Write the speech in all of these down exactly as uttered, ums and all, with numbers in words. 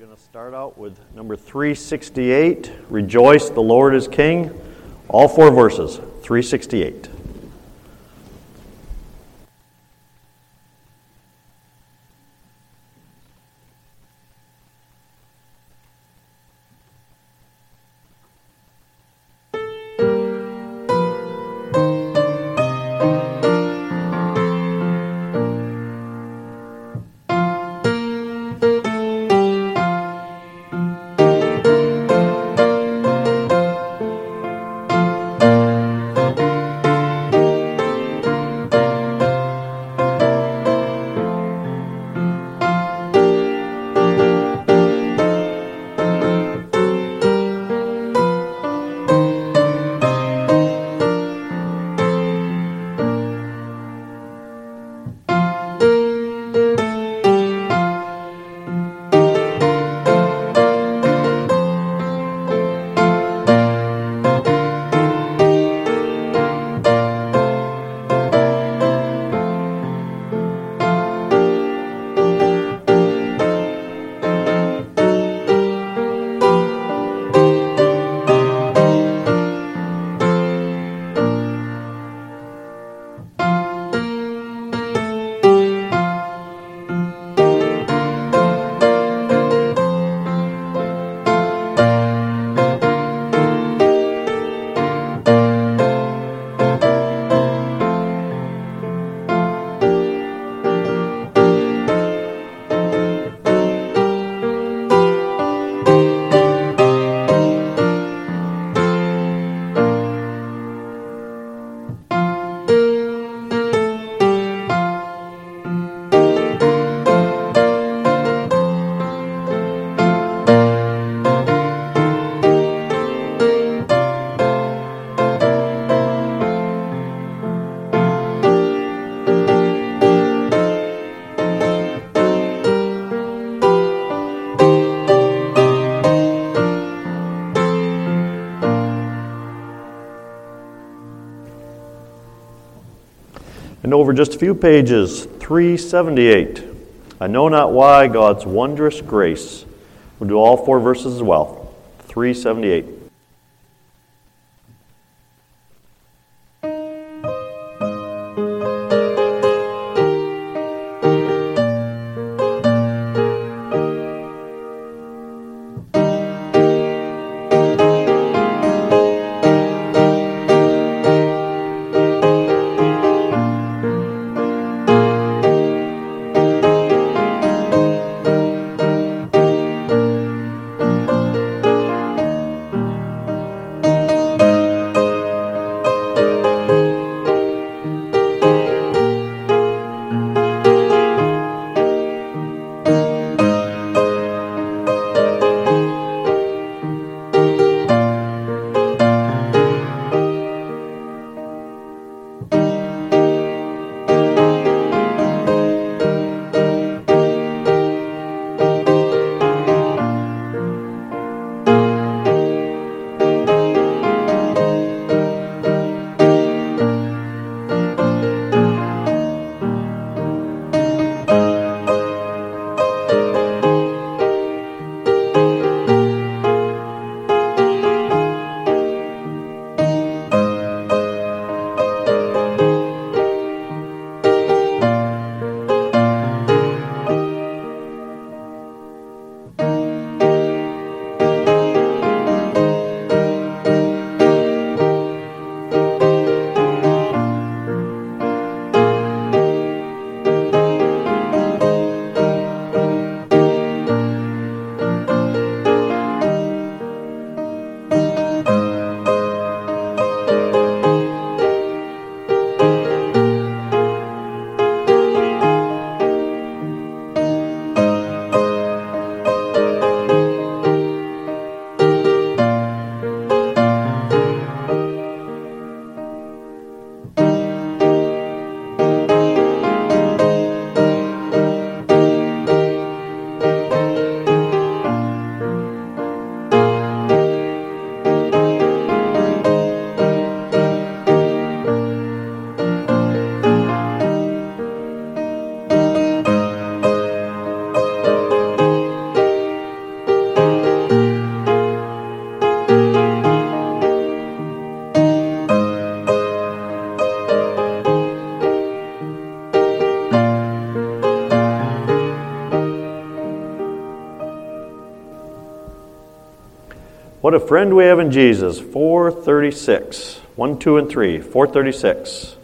We're going to start out with number three sixty-eight, Rejoice, the Lord is King. All four verses, three sixty-eight. Over just a few pages, three seventy-eight. I know not why God's wondrous grace. We'll do all four verses as well. three seventy-eight. What a Friend We Have in Jesus, four thirty-six. one, two, and three, four thirty-six.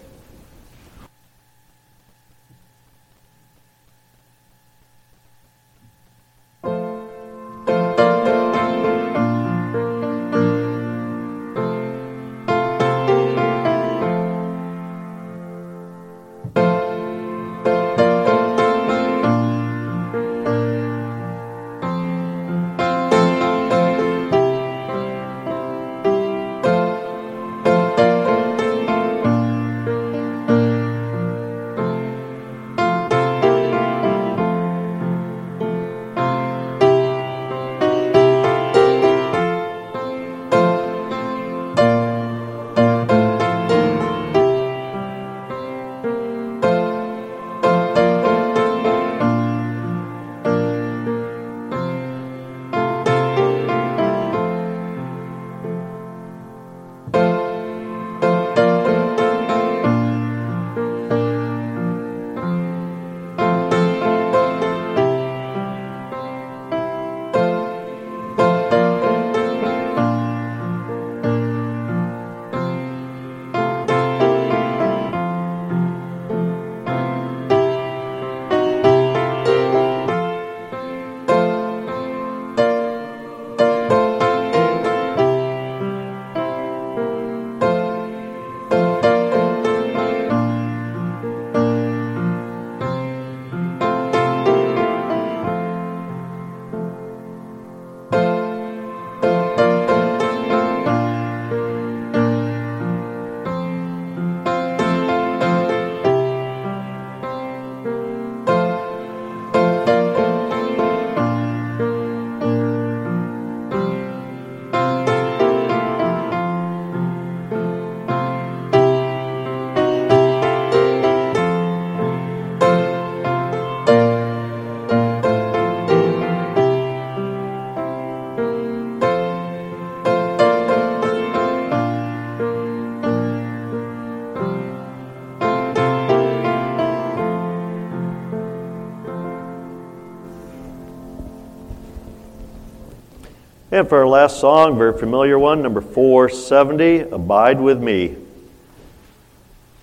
And for our last song, very familiar one, number four seventy, Abide with Me.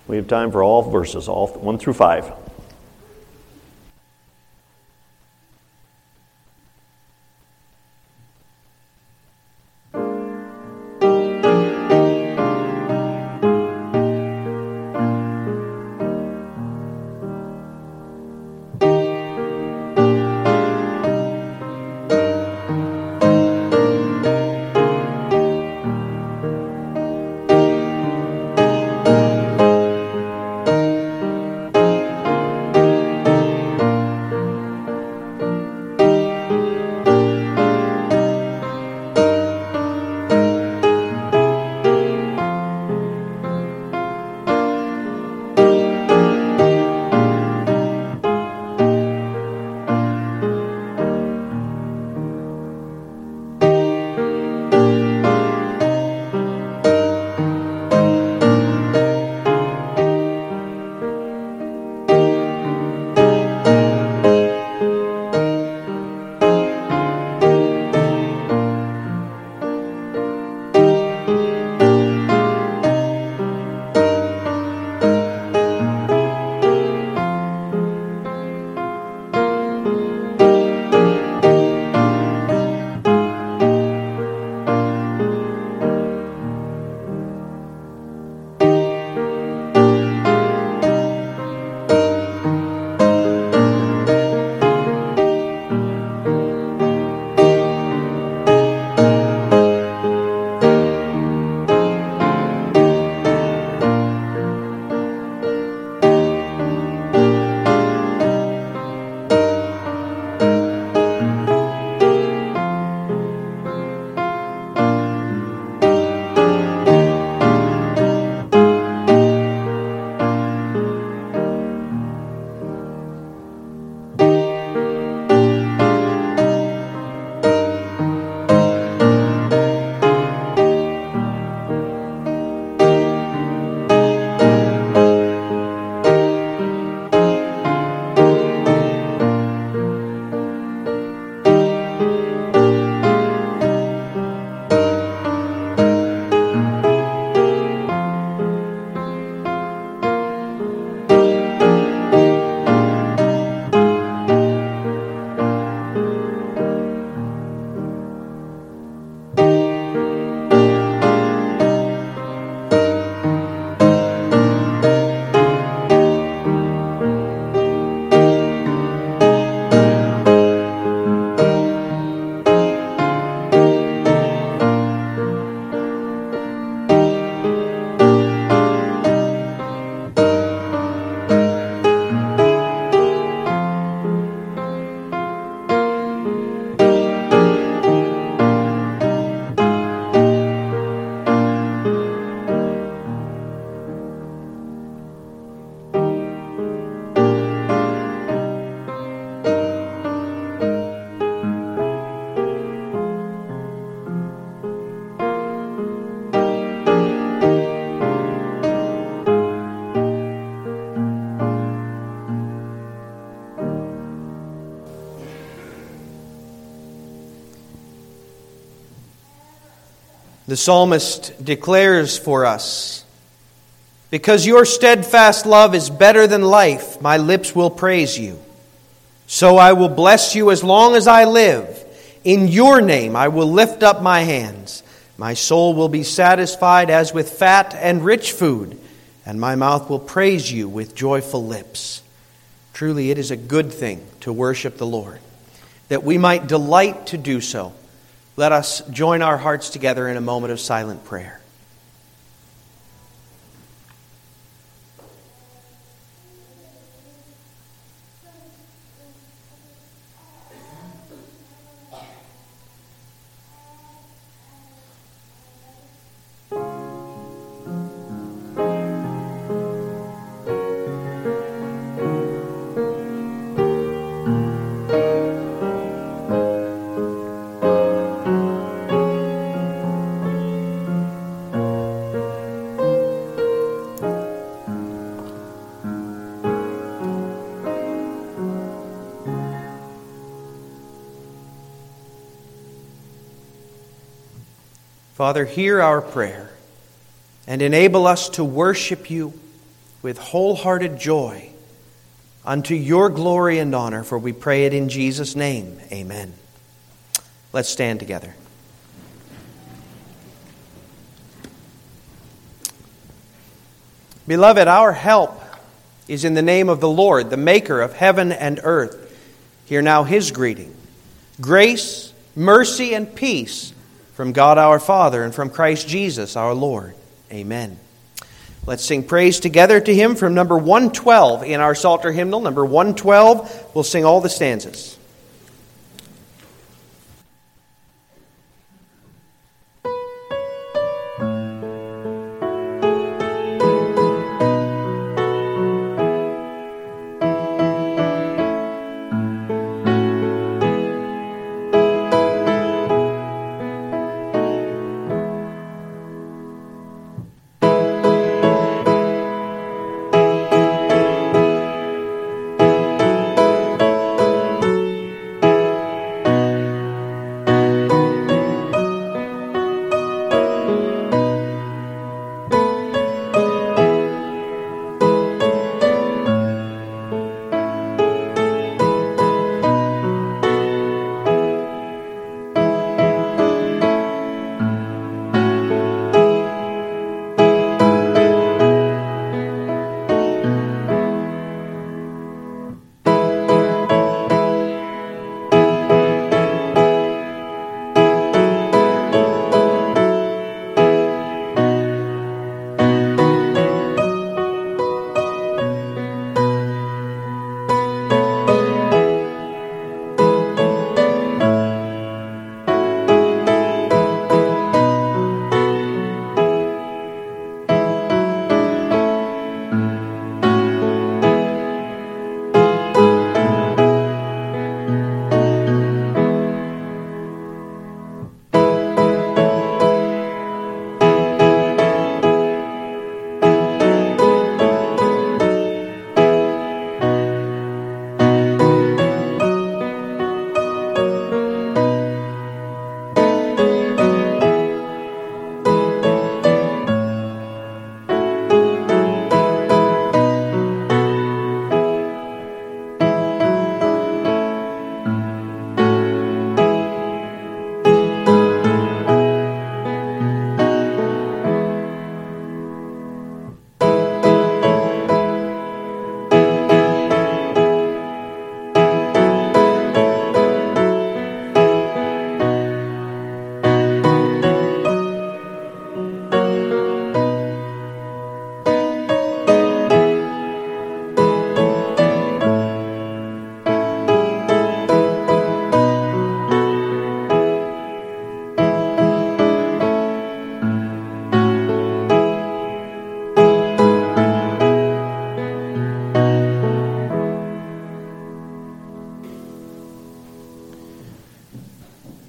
We have time for all verses, all one through five. the psalmist declares for us, "Because your steadfast love is better than life, my lips will praise you. So I will bless you as long as I live. In your name I will lift up my hands. My soul will be satisfied as with fat and rich food, and my mouth will praise you with joyful lips." Truly, it is a good thing to worship the Lord. That we might delight to do so, let us join our hearts together in a moment of silent prayer. Father, hear our prayer and enable us to worship you with wholehearted joy unto your glory and honor, for we pray it in Jesus' name. Amen. Let's stand together. Beloved, our help is in the name of the Lord, the maker of heaven and earth. Hear now his greeting. Grace, mercy, and peace from God our Father and from Christ Jesus our Lord. Amen. Let's sing praise together to him from number one twelve in our Psalter hymnal. Number one twelve, we'll sing all the stanzas.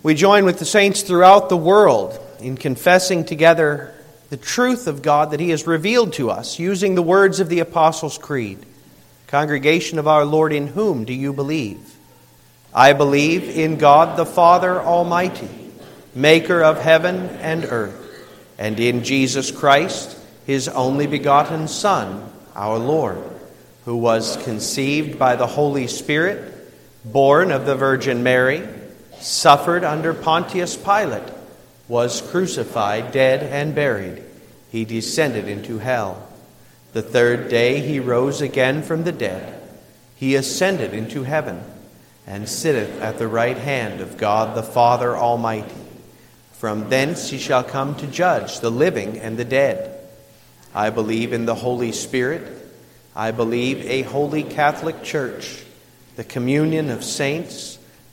We join with the saints throughout the world in confessing together the truth of God that He has revealed to us using the words of the Apostles' Creed. Congregation of our Lord, in whom do you believe? I believe in God the Father Almighty, maker of heaven and earth, and in Jesus Christ, his only begotten Son, our Lord, who was conceived by the Holy Spirit, born of the Virgin Mary, suffered under Pontius Pilate, was crucified, dead, and buried. He descended into hell. The third day he rose again from the dead. He ascended into heaven and sitteth at the right hand of God the Father Almighty. From thence he shall come to judge the living and the dead. I believe in the Holy Spirit. I believe a holy Catholic Church, the communion of saints,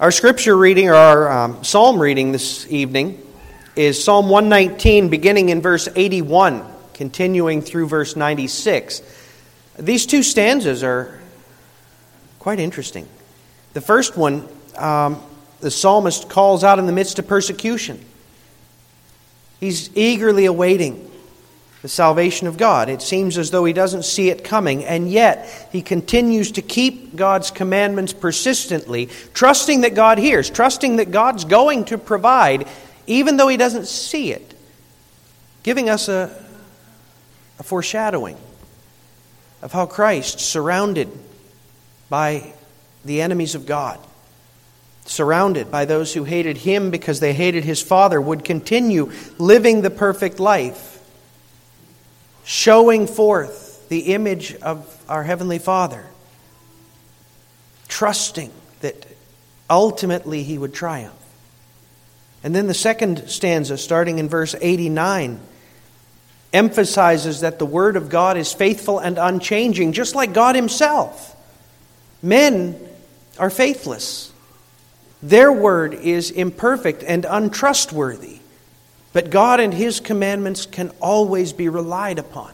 Our scripture reading, or our um, psalm reading this evening, is Psalm one nineteen, beginning in verse eighty-one, continuing through verse ninety-six. These two stanzas are quite interesting. The first one, um, the psalmist calls out in the midst of persecution. He's eagerly awaiting the salvation of God. It seems as though he doesn't see it coming, and yet he continues to keep God's commandments persistently, trusting that God hears, trusting that God's going to provide, even though he doesn't see it, giving us a, a foreshadowing of how Christ, surrounded by the enemies of God, surrounded by those who hated him because they hated his Father, would continue living the perfect life, showing forth the image of our Heavenly Father, trusting that ultimately he would triumph. And then the second stanza, starting in verse eighty-nine, emphasizes that the Word of God is faithful and unchanging, just like God himself. Men are faithless. Their word is imperfect and untrustworthy. But God and his commandments can always be relied upon.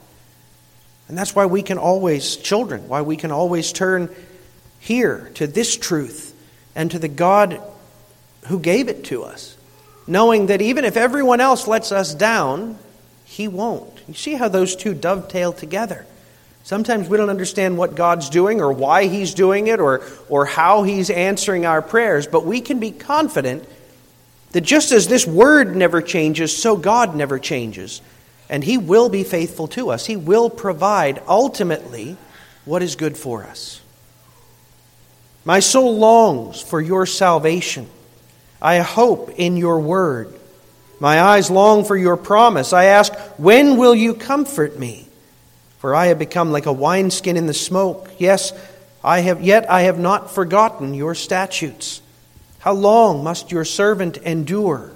And that's why we can always, children, why we can always turn here to this truth and to the God who gave it to us, knowing that even if everyone else lets us down, he won't. You see how those two dovetail together. Sometimes we don't understand what God's doing or why he's doing it or, or how he's answering our prayers, but we can be confident that just as this word never changes, so God never changes. And he will be faithful to us. He will provide ultimately what is good for us. My soul longs for your salvation. I hope in your word. My eyes long for your promise. I ask, when will you comfort me? For I have become like a wineskin in the smoke. Yes, I have yet I have not forgotten your statutes. How long must your servant endure?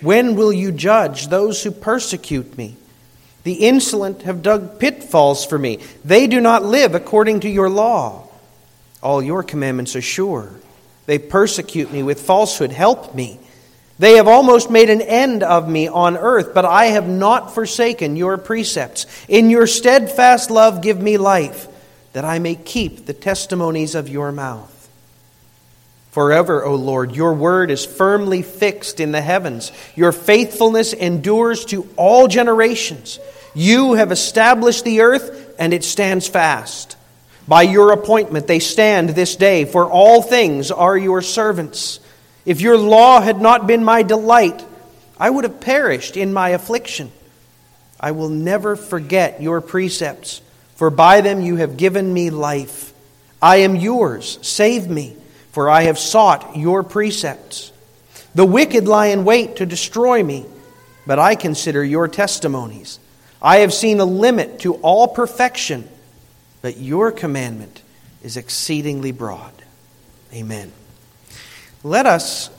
When will you judge those who persecute me? The insolent have dug pitfalls for me. They do not live according to your law. All your commandments are sure. They persecute me with falsehood. Help me. They have almost made an end of me on earth, but I have not forsaken your precepts. In your steadfast love, give me life, that I may keep the testimonies of your mouth. Forever, O Lord, your word is firmly fixed in the heavens. Your faithfulness endures to all generations. You have established the earth, and it stands fast. By your appointment they stand this day, for all things are your servants. If your law had not been my delight, I would have perished in my affliction. I will never forget your precepts, for by them you have given me life. I am yours, save me. For I have sought your precepts. The wicked lie in wait to destroy me, but I consider your testimonies. I have seen a limit to all perfection, but your commandment is exceedingly broad. Amen. Let us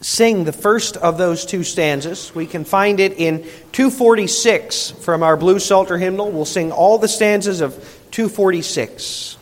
sing the first of those two stanzas. We can find it in two forty-six from our Blue Psalter Hymnal. We'll sing all the stanzas of two forty-six.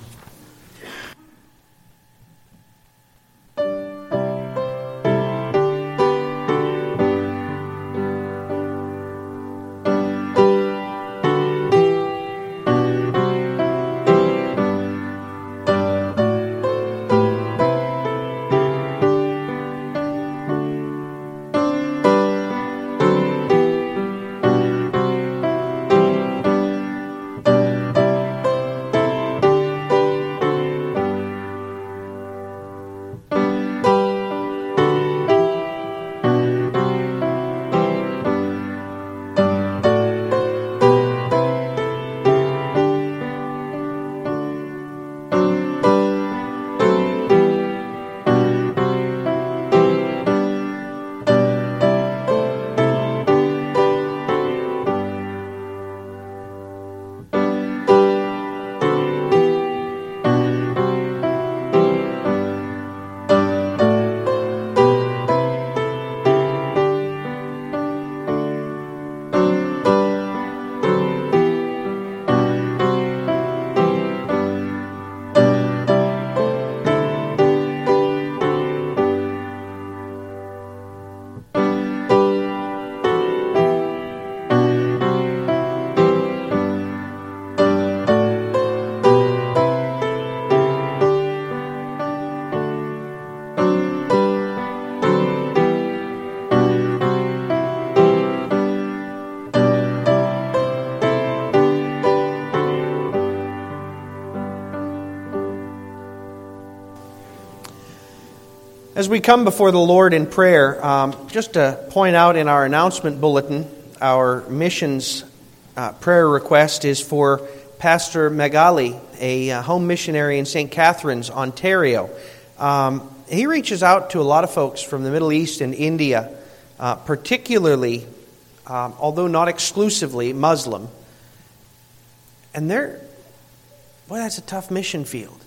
As we come before the Lord in prayer, um, just to point out in our announcement bulletin, our missions uh, prayer request is for Pastor Magali, a uh, home missionary in Saint Catharines, Ontario. Um, he reaches out to a lot of folks from the Middle East and India, uh, particularly, um, although not exclusively, Muslim. And they're, boy, that's a tough mission field.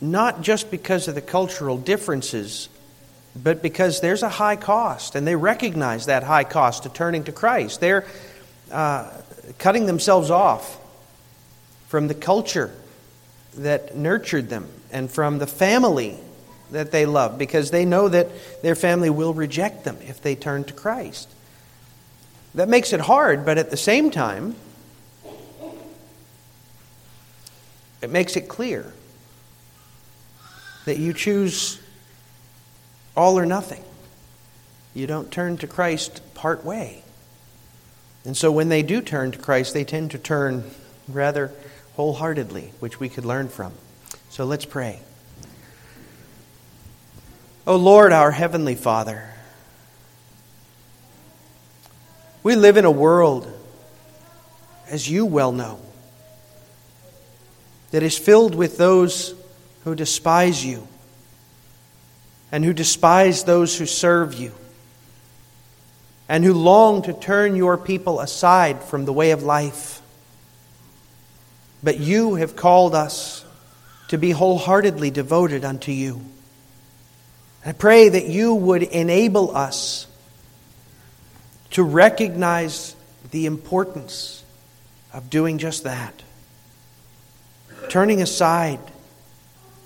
Not just because of the cultural differences, but because there's a high cost, and they recognize that high cost to turning to Christ. They're uh, cutting themselves off from the culture that nurtured them and from the family that they love, because they know that their family will reject them if they turn to Christ. That makes it hard, but at the same time, it makes it clear that you choose all or nothing. You don't turn to Christ part way. And so when they do turn to Christ, they tend to turn rather wholeheartedly, which we could learn from. So let's pray. O Lord, our Heavenly Father, we live in a world, as you well know, that is filled with those who despise you, and who despise those who serve you, and who long to turn your people aside from the way of life. But you have called us to be wholeheartedly devoted unto you. I pray that you would enable us to recognize the importance of doing just that, turning aside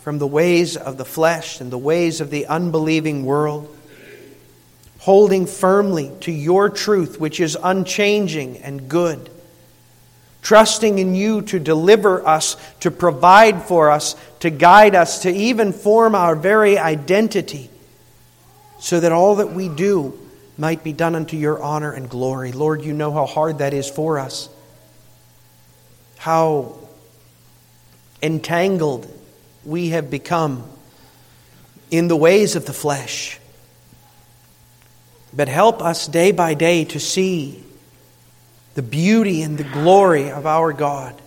from the ways of the flesh and the ways of the unbelieving world, holding firmly to your truth, which is unchanging and good, trusting in you to deliver us, to provide for us, to guide us, to even form our very identity, so that all that we do might be done unto your honor and glory. Lord, you know how hard that is for us, how entangled we have become in the ways of the flesh. But help us day by day to see the beauty and the glory of our God,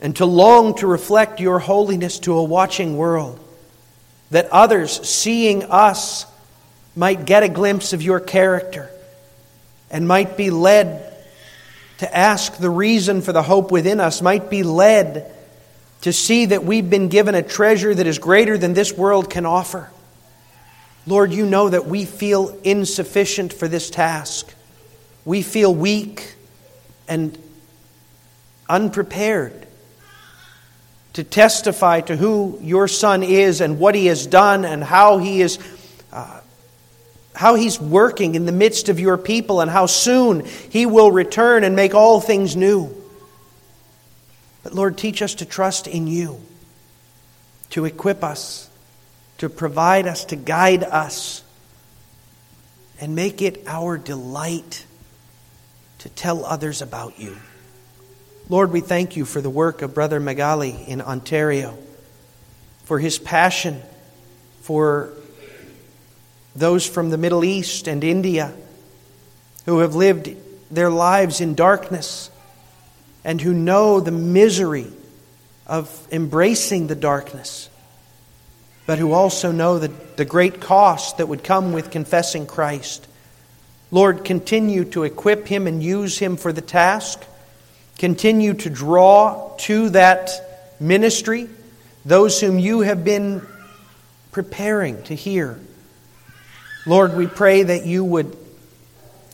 and to long to reflect your holiness to a watching world, that others seeing us might get a glimpse of your character and might be led to ask the reason for the hope within us, might be led to see that we've been given a treasure that is greater than this world can offer. Lord, you know that we feel insufficient for this task. We feel weak and unprepared to testify to who your Son is and what he has done and how he is uh, how he's working in the midst of your people and how soon he will return and make all things new. But Lord, teach us to trust in you, to equip us, to provide us, to guide us, and make it our delight to tell others about you. Lord, we thank you for the work of Brother Magali in Ontario, for his passion for those from the Middle East and India who have lived their lives in darkness and who know the misery of embracing the darkness, but who also know the, the great cost that would come with confessing Christ. Lord, continue to equip him and use him for the task. Continue to draw to that ministry those whom you have been preparing to hear. Lord, we pray that you would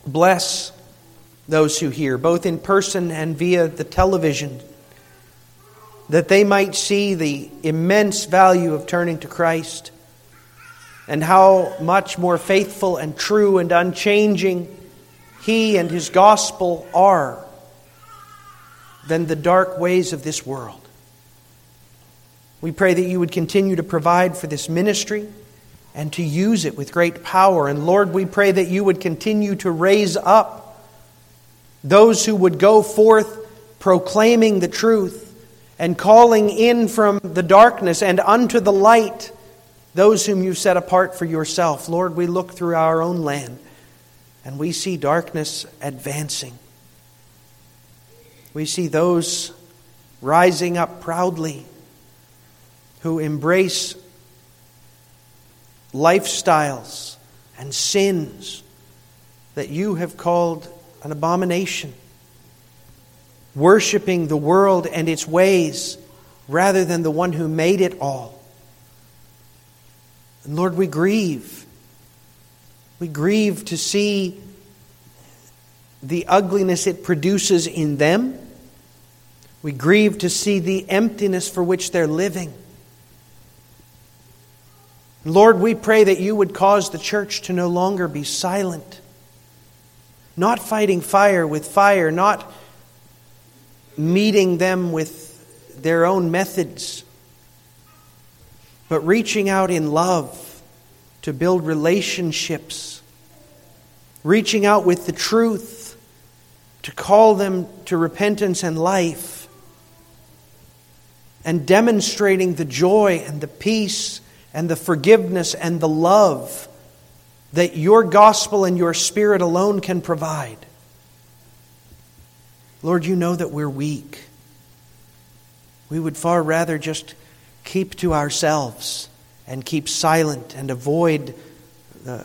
bless those who hear, both in person and via the television, that they might see the immense value of turning to Christ and how much more faithful and true and unchanging he and his gospel are than the dark ways of this world. We pray that you would continue to provide for this ministry and to use it with great power. And Lord, we pray that you would continue to raise up those who would go forth proclaiming the truth and calling in from the darkness and unto the light those whom you've set apart for yourself. Lord, we look through our own land and we see darkness advancing. We see those rising up proudly who embrace lifestyles and sins that you have called an abomination, worshiping the world and its ways rather than the one who made it all. And Lord, we grieve. We grieve to see the ugliness it produces in them. We grieve to see the emptiness for which they're living. Lord, we pray that you would cause the church to no longer be silent, not fighting fire with fire, not meeting them with their own methods, but reaching out in love to build relationships, reaching out with the truth to call them to repentance and life, and demonstrating the joy and the peace and the forgiveness and the love that your gospel and your Spirit alone can provide. Lord, you know that we're weak. We would far rather just keep to ourselves and keep silent and avoid the,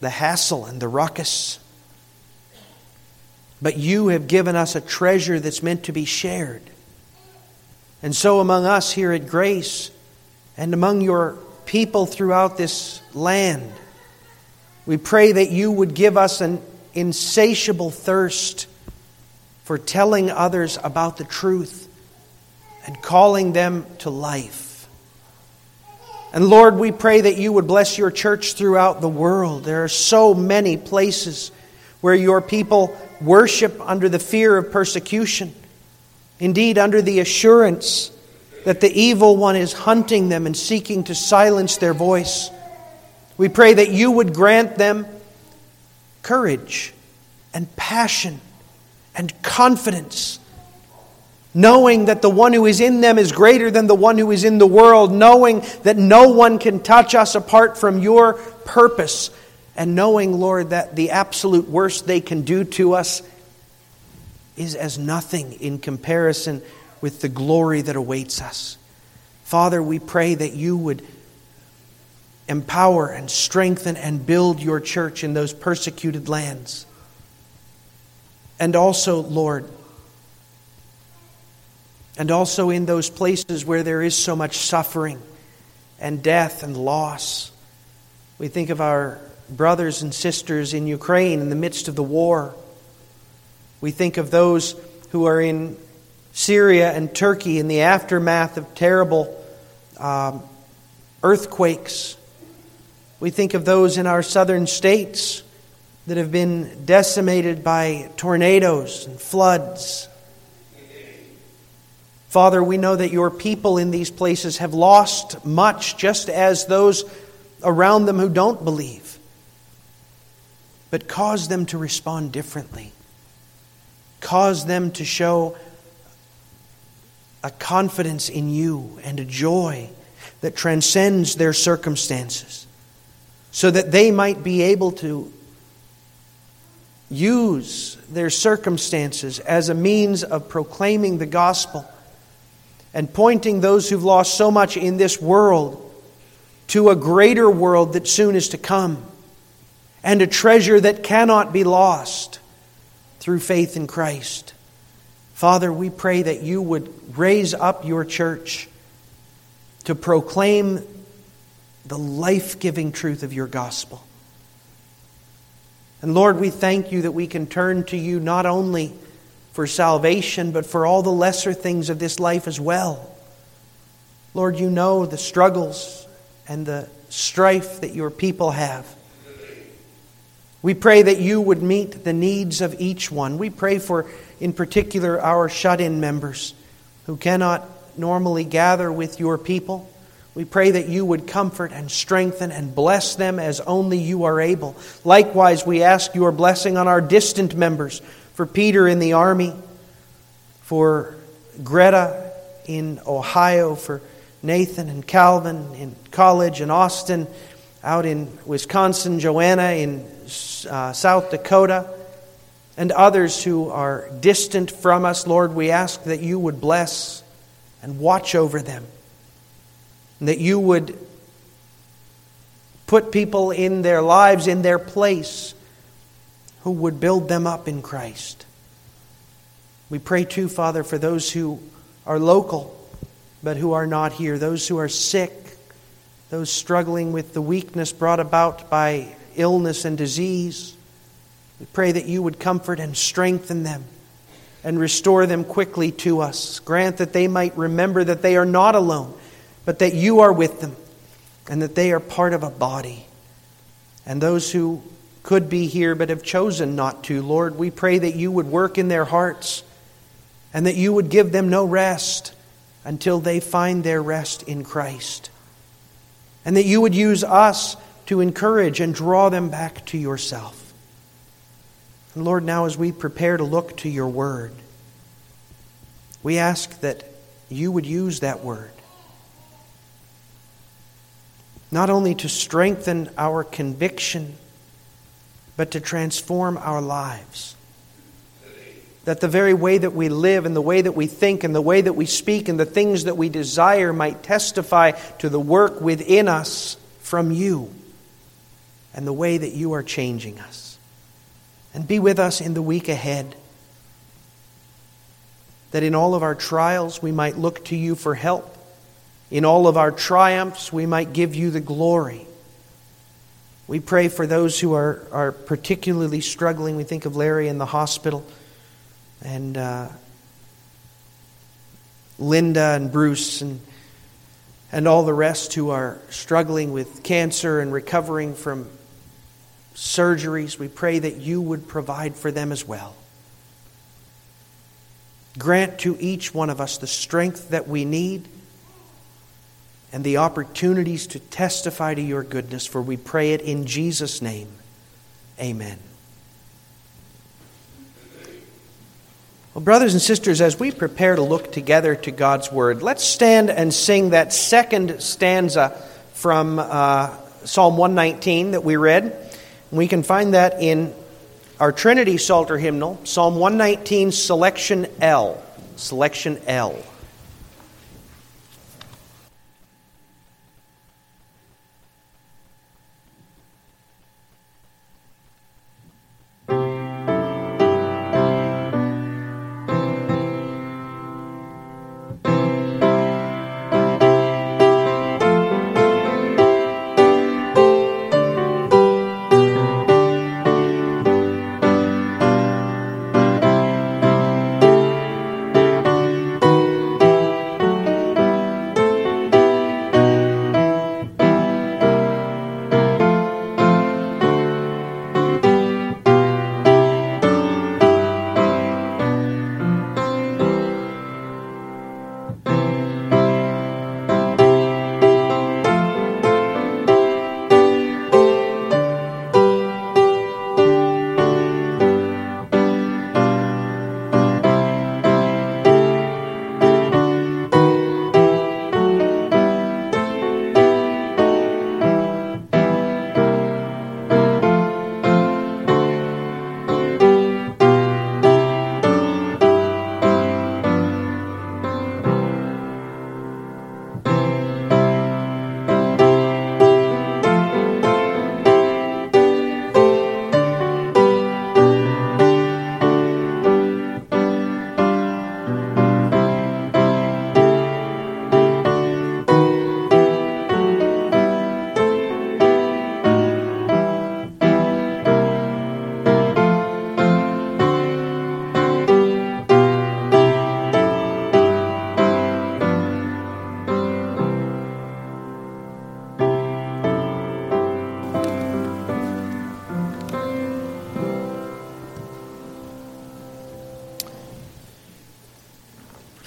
the hassle and the ruckus. But you have given us a treasure that's meant to be shared. And so among us here at Grace and among your people throughout this land, we pray that you would give us an insatiable thirst for telling others about the truth and calling them to life. And Lord, we pray that you would bless your church throughout the world. There are so many places where your people worship under the fear of persecution, indeed under the assurance that the evil one is hunting them and seeking to silence their voice. We pray that you would grant them courage and passion and confidence, knowing that the one who is in them is greater than the one who is in the world, knowing that no one can touch us apart from your purpose, and knowing, Lord, that the absolute worst they can do to us is as nothing in comparison with the glory that awaits us. Father, we pray that you would empower and strengthen and build your church in those persecuted lands. And also, Lord, and also in those places where there is so much suffering and death and loss. We think of our brothers and sisters in Ukraine in the midst of the war. We think of those who are in Syria and Turkey in the aftermath of terrible um, earthquakes. We think of those in our southern states that have been decimated by tornadoes and floods. Father, we know that your people in these places have lost much, just as those around them who don't believe. But cause them to respond differently. Cause them to show a confidence in you and a joy that transcends their circumstances, so that they might be able to use their circumstances as a means of proclaiming the gospel and pointing those who've lost so much in this world to a greater world that soon is to come, and a treasure that cannot be lost through faith in Christ. Father, we pray that you would raise up your church to proclaim the life-giving truth of your gospel. And Lord, we thank you that we can turn to you not only for salvation, but for all the lesser things of this life as well. Lord, you know the struggles and the strife that your people have. We pray that you would meet the needs of each one. We pray for, in particular, our shut-in members who cannot normally gather with your people. We pray that you would comfort and strengthen and bless them as only you are able. Likewise, we ask your blessing on our distant members, for Peter in the army, for Greta in Ohio, for Nathan and Calvin in college, in Austin, out in Wisconsin, Joanna in uh, South Dakota, and others who are distant from us. Lord, we ask that you would bless and watch over them, and that you would put people in their lives, in their place, who would build them up in Christ. We pray too, Father, for those who are local, but who are not here, those who are sick, those struggling with the weakness brought about by illness and disease. We pray that you would comfort and strengthen them and restore them quickly to us. Grant that they might remember that they are not alone, but that you are with them and that they are part of a body. And those who could be here but have chosen not to, Lord, we pray that you would work in their hearts and that you would give them no rest until they find their rest in Christ. And that you would use us to encourage and draw them back to yourself. And Lord, now as we prepare to look to your word, we ask that you would use that word not only to strengthen our conviction, but to transform our lives. That the very way that we live and the way that we think and the way that we speak and the things that we desire might testify to the work within us from you and the way that you are changing us. And be with us in the week ahead, that in all of our trials we might look to you for help. In all of our triumphs we might give you the glory. We pray for those who are, are particularly struggling. We think of Larry in the hospital, and uh, Linda and Bruce and and all the rest who are struggling with cancer and recovering from surgeries. We pray that you would provide for them as well. Grant to each one of us the strength that we need and the opportunities to testify to your goodness, for we pray it in Jesus' name. Amen. Well, brothers and sisters, as we prepare to look together to God's Word, let's stand and sing that second stanza from uh, Psalm one nineteen that we read. And we can find that in our Trinity Psalter Hymnal, Psalm one nineteen, Selection L. Selection L.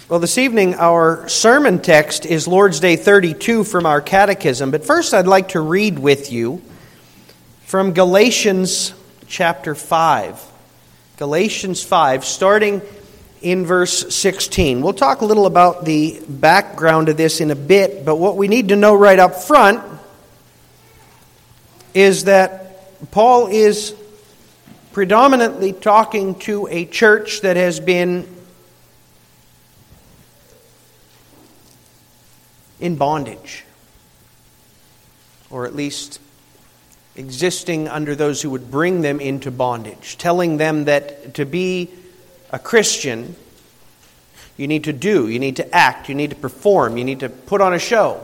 Well, this evening our sermon text is Lord's Day thirty-two from our catechism, but first I'd like to read with you from Galatians chapter five. Galatians five, starting in verse sixteen. We'll talk a little about the background of this in a bit, but what we need to know right up front is that Paul is predominantly talking to a church that has been in bondage, or at least existing under those who would bring them into bondage, telling them that to be a Christian, you need to do, you need to act, you need to perform, you need to put on a show.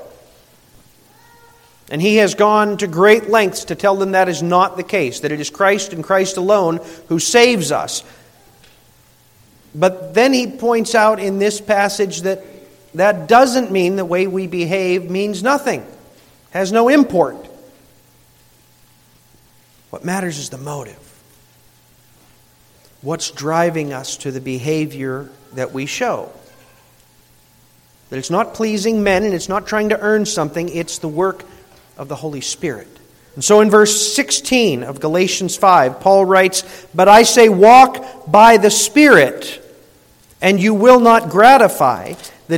And he has gone to great lengths to tell them that is not the case, that it is Christ and Christ alone who saves us. But then he points out in this passage that that doesn't mean the way we behave means nothing, has no import. What matters is the motive. What's driving us to the behavior that we show? That it's not pleasing men and it's not trying to earn something, it's the work of the Holy Spirit. And so in verse sixteen of Galatians five, Paul writes, "But I say, walk by the Spirit, and you will not gratify the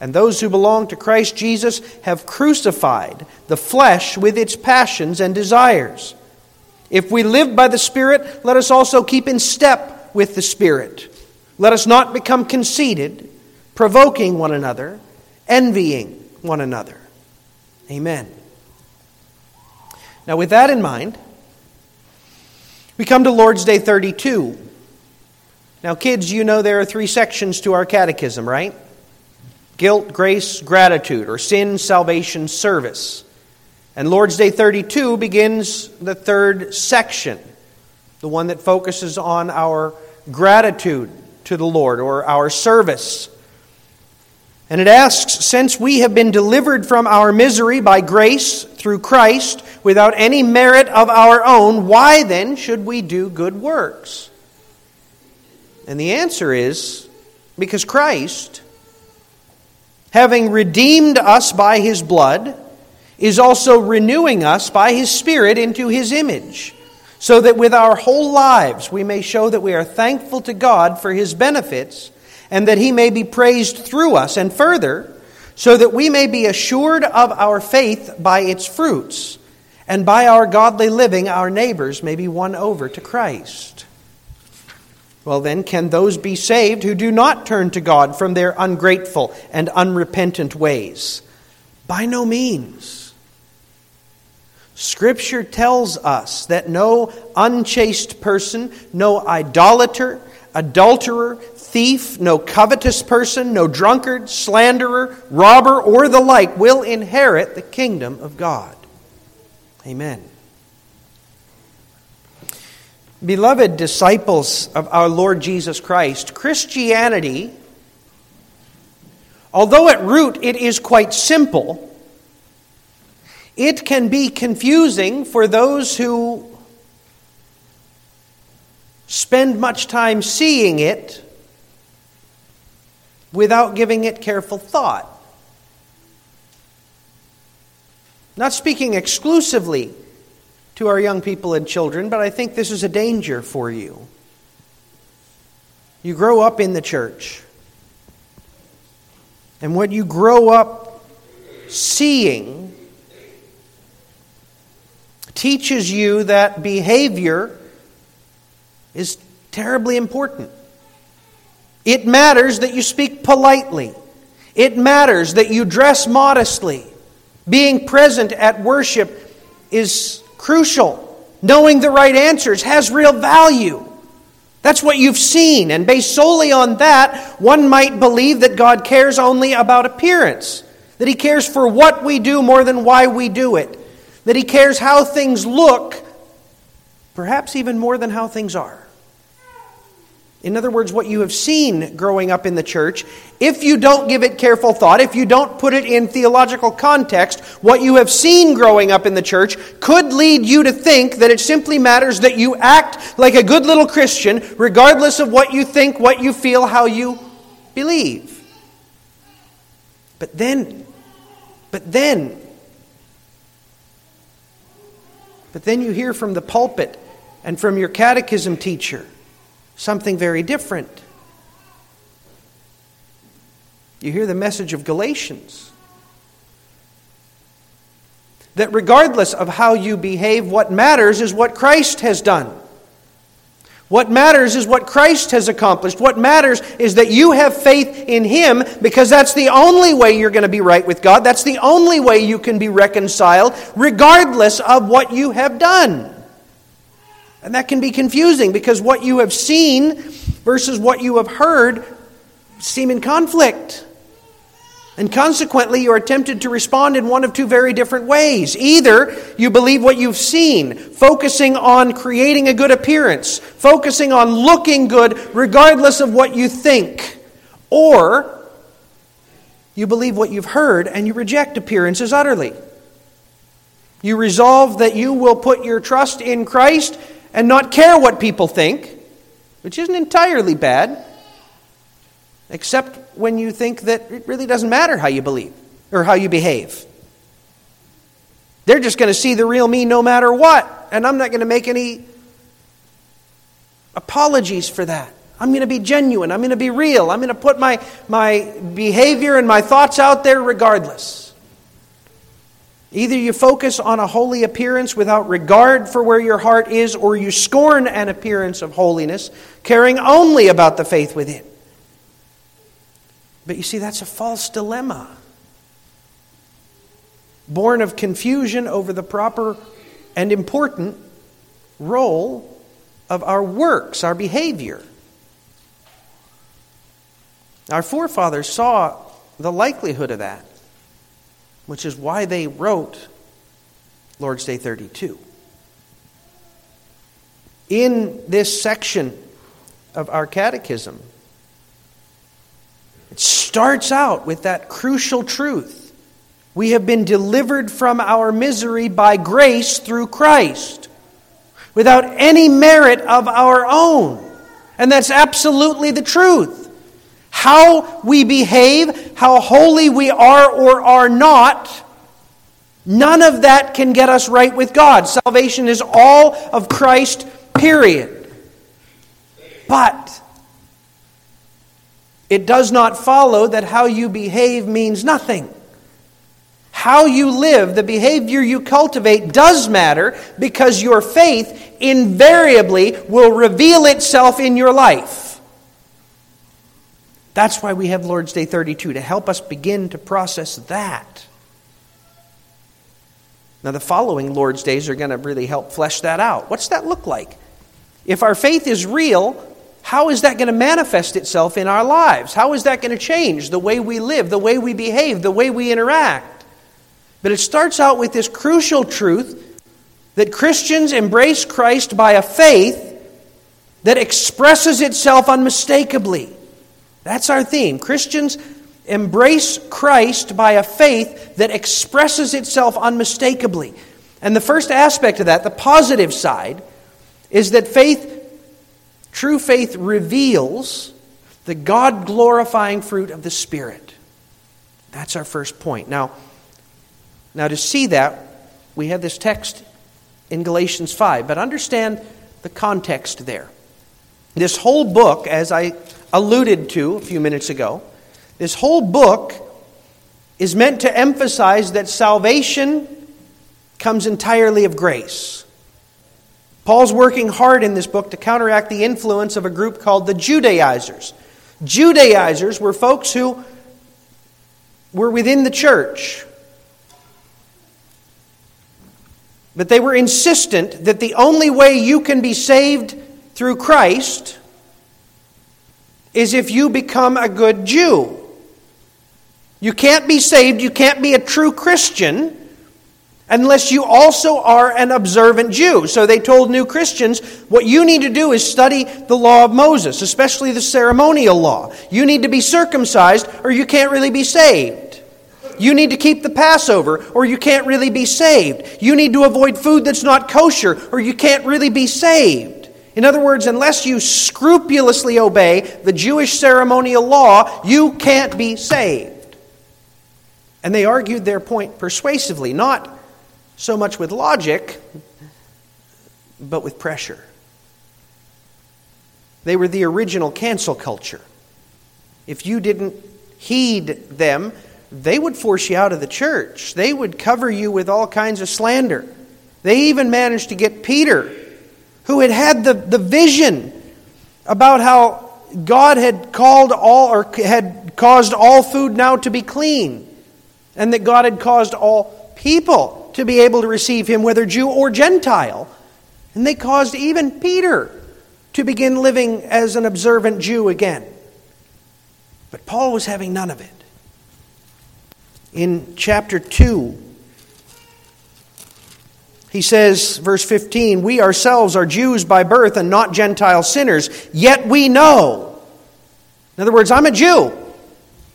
And those who belong to Christ Jesus have crucified the flesh with its passions and desires. If we live by the Spirit, let us also keep in step with the Spirit. Let us not become conceited, provoking one another, envying one another." Amen. Now, with that in mind, we come to Lord's Day thirty-two. Now, kids, you know there are three sections to our catechism, right? Guilt, grace, gratitude, or sin, salvation, service. And Lord's Day thirty-two begins the third section, the one that focuses on our gratitude to the Lord, or our service. And it asks, "Since we have been delivered from our misery by grace through Christ, without any merit of our own, why then should we do good works?" And the answer is, because Christ, having redeemed us by His blood, is also renewing us by His Spirit into His image, so that with our whole lives we may show that we are thankful to God for His benefits, and that He may be praised through us, and further, so that we may be assured of our faith by its fruits, and by our godly living our neighbors may be won over to Christ. Well then, can those be saved who do not turn to God from their ungrateful and unrepentant ways? By no means. Scripture tells us that no unchaste person, no idolater, adulterer, thief, no covetous person, no drunkard, slanderer, robber, or the like will inherit the kingdom of God. Amen. Beloved disciples of our Lord Jesus Christ, Christianity, although at root it is quite simple, it can be confusing for those who spend much time seeing it without giving it careful thought. Not speaking exclusively to our young people and children, but I think this is a danger for you. You grow up in the church, and what you grow up seeing teaches you that behavior is terribly important. It matters that you speak politely. It matters that you dress modestly. Being present at worship is crucial. Knowing the right answers has real value. That's what you've seen, and based solely on that, one might believe that God cares only about appearance, that He cares for what we do more than why we do it, that He cares how things look, perhaps even more than how things are. In other words, what you have seen growing up in the church, if you don't give it careful thought, if you don't put it in theological context, what you have seen growing up in the church could lead you to think that it simply matters that you act like a good little Christian, regardless of what you think, what you feel, how you believe. But then, but then, but then you hear from the pulpit and from your catechism teacher something very different. You hear the message of Galatians. That regardless of how you behave, what matters is what Christ has done. What matters is what Christ has accomplished. What matters is that you have faith in Him, because that's the only way you're going to be right with God. That's the only way you can be reconciled, regardless of what you have done. And that can be confusing, because what you have seen versus what you have heard seem in conflict. And consequently, you are tempted to respond in one of two very different ways. Either you believe what you've seen, focusing on creating a good appearance, focusing on looking good regardless of what you think. Or you believe what you've heard and you reject appearances utterly. You resolve that you will put your trust in Christ and not care what people think, which isn't entirely bad, except when you think that it really doesn't matter how you believe or how you behave. They're just going to see the real me no matter what, and I'm not going to make any apologies for that. I'm going to be genuine. I'm going to be real. I'm going to put my, my behavior and my thoughts out there regardless. Either you focus on a holy appearance without regard for where your heart is, or you scorn an appearance of holiness, caring only about the faith within. But you see, that's a false dilemma, born of confusion over the proper and important role of our works, our behavior. Our forefathers saw the likelihood of that, which is why they wrote Lord's Day thirty-two. In this section of our catechism, it starts out with that crucial truth. We have been delivered from our misery by grace through Christ, without any merit of our own. And that's absolutely the truth. How we behave, how holy we are or are not, none of that can get us right with God. Salvation is all of Christ, period. But it does not follow that how you behave means nothing. How you live, the behavior you cultivate, does matter, because your faith invariably will reveal itself in your life. That's why we have Lord's Day thirty-two, to help us begin to process that. Now, the following Lord's Days are going to really help flesh that out. What's that look like? If our faith is real, how is that going to manifest itself in our lives? How is that going to change the way we live, the way we behave, the way we interact? But it starts out with this crucial truth that Christians embrace Christ by a faith that expresses itself unmistakably. That's our theme. Christians embrace Christ by a faith that expresses itself unmistakably. And the first aspect of that, the positive side, is that faith, true faith, reveals the God-glorifying fruit of the Spirit. That's our first point. Now, now to see that, we have this text in Galatians five, but understand the context there. This whole book, as I alluded to a few minutes ago, this whole book is meant to emphasize that salvation comes entirely of grace. Paul's working hard in this book to counteract the influence of a group called the Judaizers. Judaizers were folks who were within the church, but they were insistent that the only way you can be saved through Christ is if you become a good Jew. You can't be saved, you can't be a true Christian unless you also are an observant Jew. So they told new Christians, what you need to do is study the law of Moses, especially the ceremonial law. You need to be circumcised or you can't really be saved. You need to keep the Passover or you can't really be saved. You need to avoid food that's not kosher or you can't really be saved. In other words, unless you scrupulously obey the Jewish ceremonial law, you can't be saved. And they argued their point persuasively, not so much with logic, but with pressure. They were the original cancel culture. If you didn't heed them, they would force you out of the church. They would cover you with all kinds of slander. They even managed to get Peter, who had had the, the vision about how God had called all or had caused all food now to be clean, and that God had caused all people to be able to receive him, whether Jew or Gentile. And they caused even Peter to begin living as an observant Jew again. But Paul was having none of it. In chapter two, he says, verse fifteen, we ourselves are Jews by birth and not Gentile sinners, yet we know. In other words, I'm a Jew,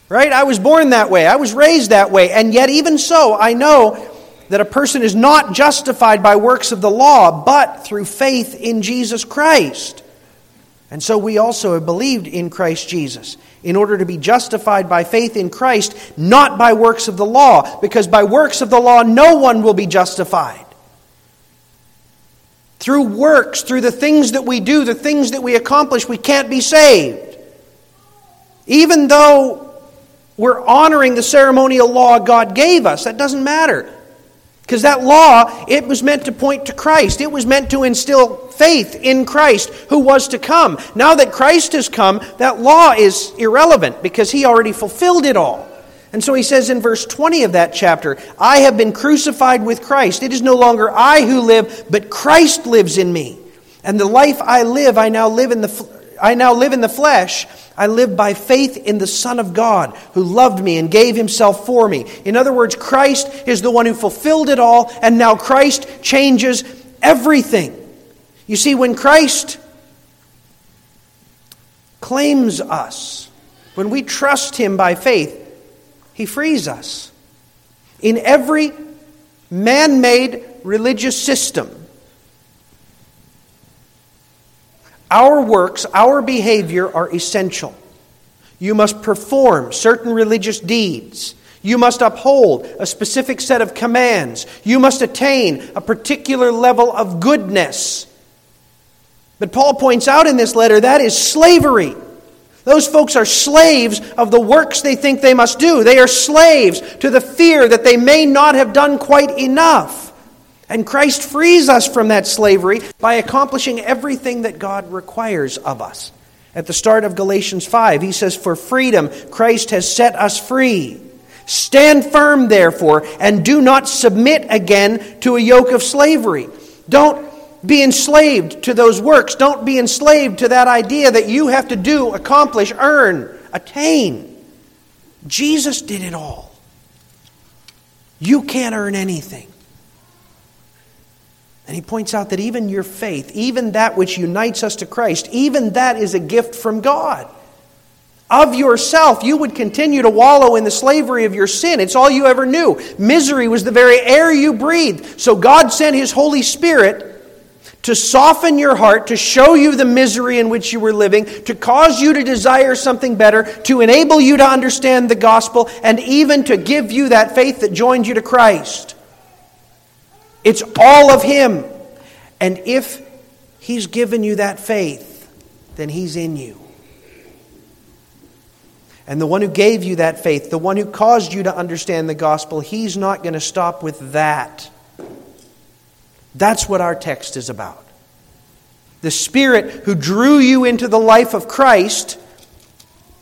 right? I was born that way. I was raised that way. And yet even so, I know that a person is not justified by works of the law, but through faith in Jesus Christ. And so we also have believed in Christ Jesus in order to be justified by faith in Christ, not by works of the law, because by works of the law, no one will be justified. Through works, through the things that we do, the things that we accomplish, we can't be saved. Even though we're honoring the ceremonial law God gave us, that doesn't matter. Because that law, it was meant to point to Christ. It was meant to instill faith in Christ who was to come. Now that Christ has come, that law is irrelevant because he already fulfilled it all. And so he says in verse twenty of that chapter, I have been crucified with Christ. It is no longer I who live, but Christ lives in me. And the life I live, I now live in the I now live in the flesh. I live by faith in the Son of God who loved me and gave himself for me. In other words, Christ is the one who fulfilled it all, and now Christ changes everything. You see, when Christ claims us, when we trust him by faith, he frees us. In every man-made religious system, our works, our behavior are essential. You must perform certain religious deeds. You must uphold a specific set of commands. You must attain a particular level of goodness. But Paul points out in this letter that is slavery. Those folks are slaves of the works they think they must do. They are slaves to the fear that they may not have done quite enough. And Christ frees us from that slavery by accomplishing everything that God requires of us. At the start of Galatians five, he says, for freedom, Christ has set us free. Stand firm, therefore, and do not submit again to a yoke of slavery. Don't be enslaved to those works. Don't be enslaved to that idea that you have to do, accomplish, earn, attain. Jesus did it all. You can't earn anything. And he points out that even your faith, even that which unites us to Christ, even that is a gift from God. Of yourself, you would continue to wallow in the slavery of your sin. It's all you ever knew. Misery was the very air you breathed. So God sent his Holy Spirit to soften your heart, to show you the misery in which you were living, to cause you to desire something better, to enable you to understand the gospel, and even to give you that faith that joined you to Christ. It's all of him. And if he's given you that faith, then he's in you. And the one who gave you that faith, the one who caused you to understand the gospel, he's not going to stop with that. That's what our text is about. The Spirit who drew you into the life of Christ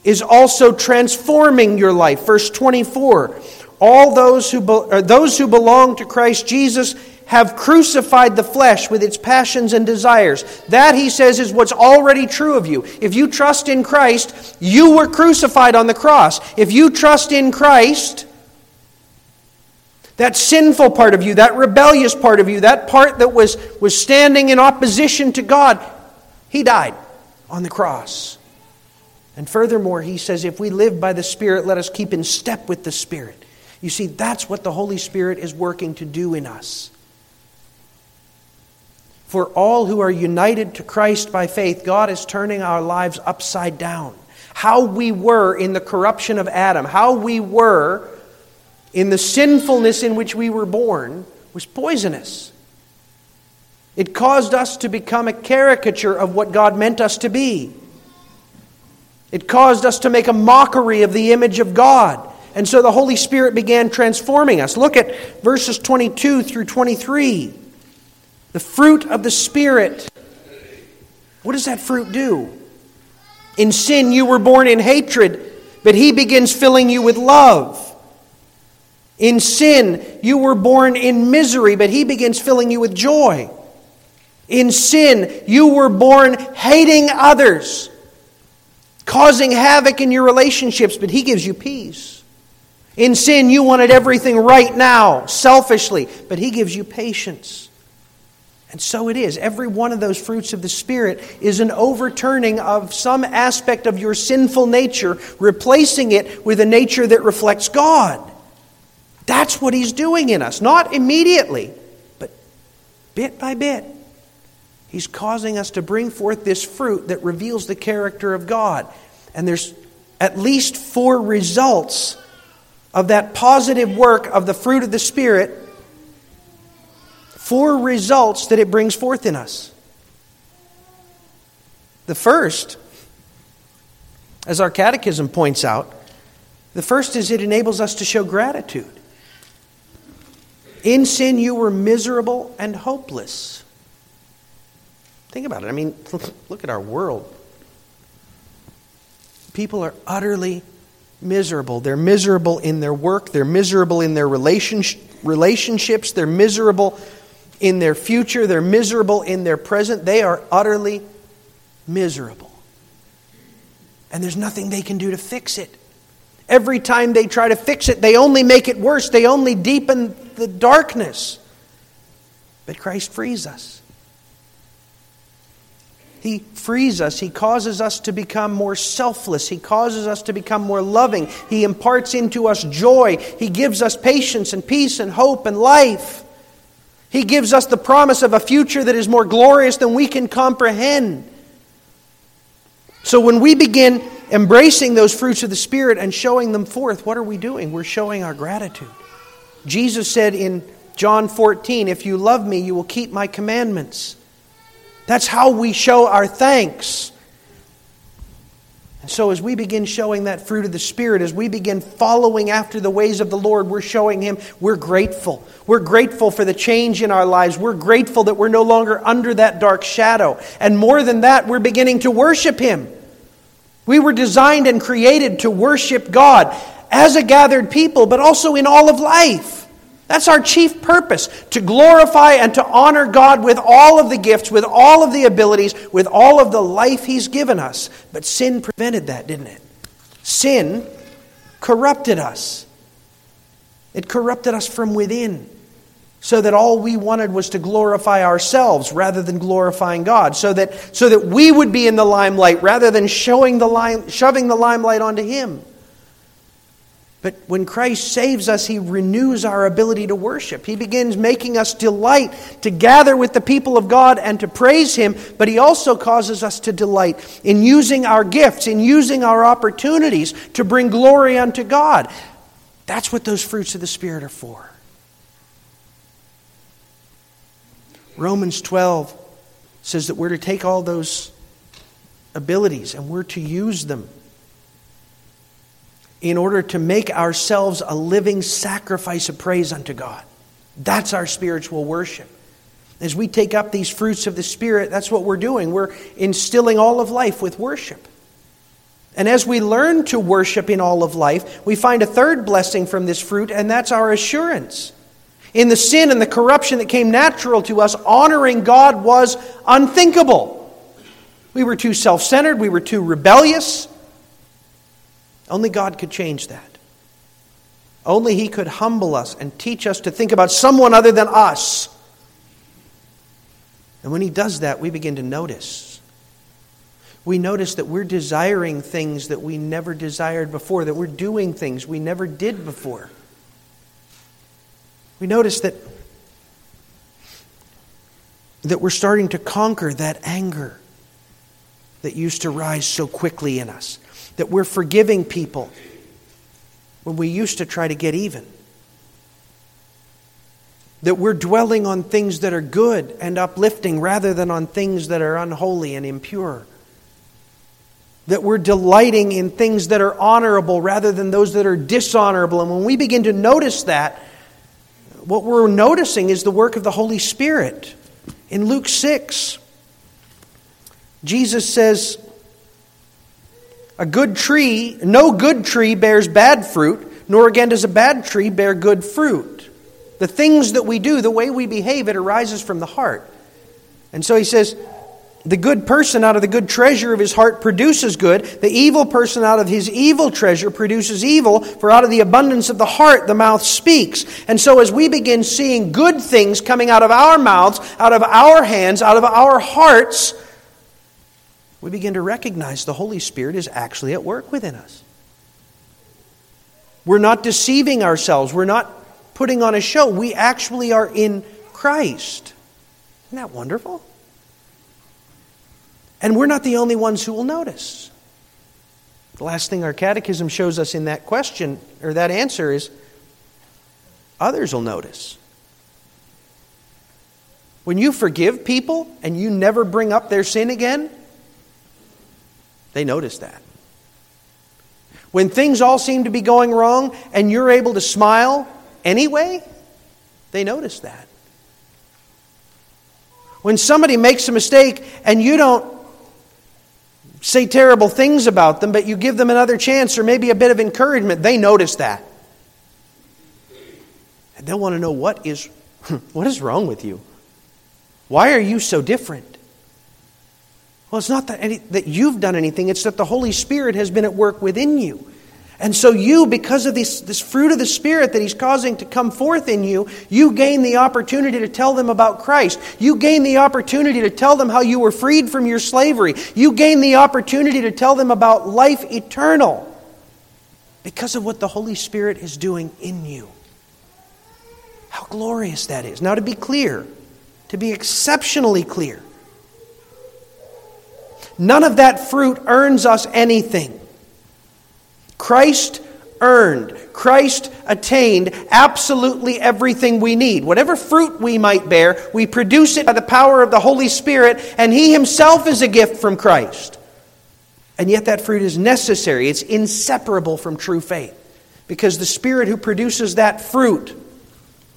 is also transforming your life. Verse twenty-four, all those who, be, or those who belong to Christ Jesus have crucified the flesh with its passions and desires. That, he says, is what's already true of you. If you trust in Christ, you were crucified on the cross. If you trust in Christ, that sinful part of you, that rebellious part of you, that part that was, was standing in opposition to God, he died on the cross. And furthermore, he says, if we live by the Spirit, let us keep in step with the Spirit. You see, that's what the Holy Spirit is working to do in us. For all who are united to Christ by faith, God is turning our lives upside down. How we were in the corruption of Adam, how we were in the sinfulness in which we were born, was poisonous. It caused us to become a caricature of what God meant us to be. It caused us to make a mockery of the image of God. And so the Holy Spirit began transforming us. Look at verses twenty-two through twenty-three. The fruit of the Spirit. What does that fruit do? In sin you were born in hatred, but he begins filling you with love. In sin you were born in misery, but he begins filling you with joy. In sin you were born hating others, causing havoc in your relationships, but he gives you peace. In sin, you wanted everything right now, selfishly, but he gives you patience. And so it is. Every one of those fruits of the Spirit is an overturning of some aspect of your sinful nature, replacing it with a nature that reflects God. That's what he's doing in us. Not immediately, but bit by bit. He's causing us to bring forth this fruit that reveals the character of God. And there's at least four results of that positive work of the fruit of the Spirit, four results that it brings forth in us. The first, as our catechism points out, the first is it enables us to show gratitude. In sin you were miserable and hopeless. Think about it. I mean, look at our world. People are utterly miserable. They're miserable in their work. They're miserable in their relationships. They're miserable in their future. They're miserable in their present. They are utterly miserable. And there's nothing they can do to fix it. Every time they try to fix it, they only make it worse. They only deepen the darkness. But Christ frees us. He frees us. He causes us to become more selfless. He causes us to become more loving. He imparts into us joy. He gives us patience and peace and hope and life. He gives us the promise of a future that is more glorious than we can comprehend. So when we begin embracing those fruits of the Spirit and showing them forth, what are we doing? We're showing our gratitude. Jesus said in John fourteen, "If you love me, you will keep my commandments." That's how we show our thanks. And so as we begin showing that fruit of the Spirit, as we begin following after the ways of the Lord, we're showing Him we're grateful. We're grateful for the change in our lives. We're grateful that we're no longer under that dark shadow. And more than that, we're beginning to worship Him. We were designed and created to worship God as a gathered people, but also in all of life. That's our chief purpose, to glorify and to honor God with all of the gifts, with all of the abilities, with all of the life He's given us. But sin prevented that, didn't it? Sin corrupted us. It corrupted us from within, so that all we wanted was to glorify ourselves rather than glorifying God, so that, so that we would be in the limelight rather than showing the lime, shoving the limelight onto Him. But when Christ saves us, He renews our ability to worship. He begins making us delight to gather with the people of God and to praise Him, but He also causes us to delight in using our gifts, in using our opportunities to bring glory unto God. That's what those fruits of the Spirit are for. Romans twelve says that we're to take all those abilities and we're to use them in order to make ourselves a living sacrifice of praise unto God. That's our spiritual worship. As we take up these fruits of the Spirit, that's what we're doing. We're instilling all of life with worship. And as we learn to worship in all of life, we find a third blessing from this fruit, and that's our assurance. In the sin and the corruption that came natural to us, honoring God was unthinkable. We were too self-centered. We were too rebellious. Only God could change that. Only He could humble us and teach us to think about someone other than us. And when He does that, we begin to notice. We notice that we're desiring things that we never desired before, that we're doing things we never did before. We notice that, that we're starting to conquer that anger that used to rise so quickly in us, that we're forgiving people when we used to try to get even, that we're dwelling on things that are good and uplifting rather than on things that are unholy and impure, that we're delighting in things that are honorable rather than those that are dishonorable. And when we begin to notice that, what we're noticing is the work of the Holy Spirit. In Luke six, Jesus says, A good tree, no good tree bears bad fruit, nor again does a bad tree bear good fruit. The things that we do, the way we behave, it arises from the heart. And so he says, the good person out of the good treasure of his heart produces good. The evil person out of his evil treasure produces evil. For out of the abundance of the heart, the mouth speaks. And so as we begin seeing good things coming out of our mouths, out of our hands, out of our hearts, we begin to recognize the Holy Spirit is actually at work within us. We're not deceiving ourselves. We're not putting on a show. We actually are in Christ. Isn't that wonderful? And we're not the only ones who will notice. The last thing our catechism shows us in that question, or that answer, is others will notice. When you forgive people and you never bring up their sin again, they notice that. When things all seem to be going wrong and you're able to smile anyway, they notice that. When somebody makes a mistake and you don't say terrible things about them, but you give them another chance or maybe a bit of encouragement, they notice that. And they'll want to know what is, what is wrong with you. Why are you so different? Well, it's not that, any, that you've done anything. It's that the Holy Spirit has been at work within you. And so you, because of this, this fruit of the Spirit that He's causing to come forth in you, you gain the opportunity to tell them about Christ. You gain the opportunity to tell them how you were freed from your slavery. You gain the opportunity to tell them about life eternal because of what the Holy Spirit is doing in you. How glorious that is. Now, to be clear, to be exceptionally clear, none of that fruit earns us anything. Christ earned, Christ attained absolutely everything we need. Whatever fruit we might bear, we produce it by the power of the Holy Spirit, and He Himself is a gift from Christ. And yet that fruit is necessary. It's inseparable from true faith, because the Spirit who produces that fruit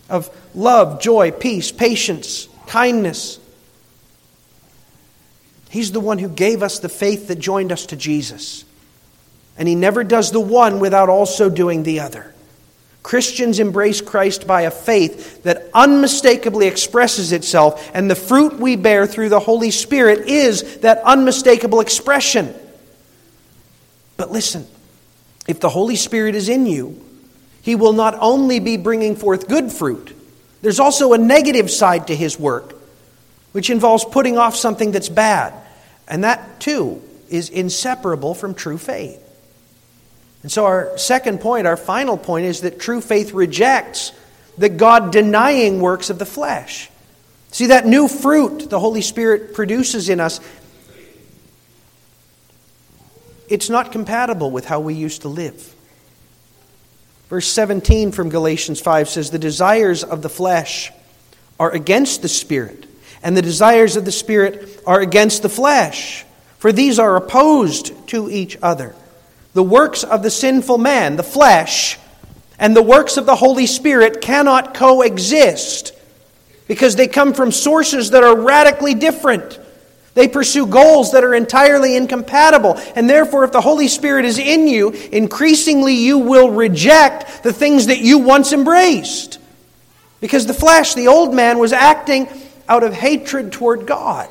of love, joy, peace, patience, kindness, He's the one who gave us the faith that joined us to Jesus. And He never does the one without also doing the other. Christians embrace Christ by a faith that unmistakably expresses itself, and the fruit we bear through the Holy Spirit is that unmistakable expression. But listen, if the Holy Spirit is in you, He will not only be bringing forth good fruit, there's also a negative side to His work, which involves putting off something that's bad. And that, too, is inseparable from true faith. And so our second point, our final point, is that true faith rejects the God-denying works of the flesh. See, that new fruit the Holy Spirit produces in us, it's not compatible with how we used to live. Verse seventeen from Galatians five says, The desires of the flesh are against the Spirit, and the desires of the Spirit are against the flesh, for these are opposed to each other. The works of the sinful man, the flesh, and the works of the Holy Spirit cannot coexist. because they come from sources that are radically different. They pursue goals that are entirely incompatible. And therefore, if the Holy Spirit is in you, increasingly you will reject the things that you once embraced. Because the flesh, the old man, was acting out of hatred toward God.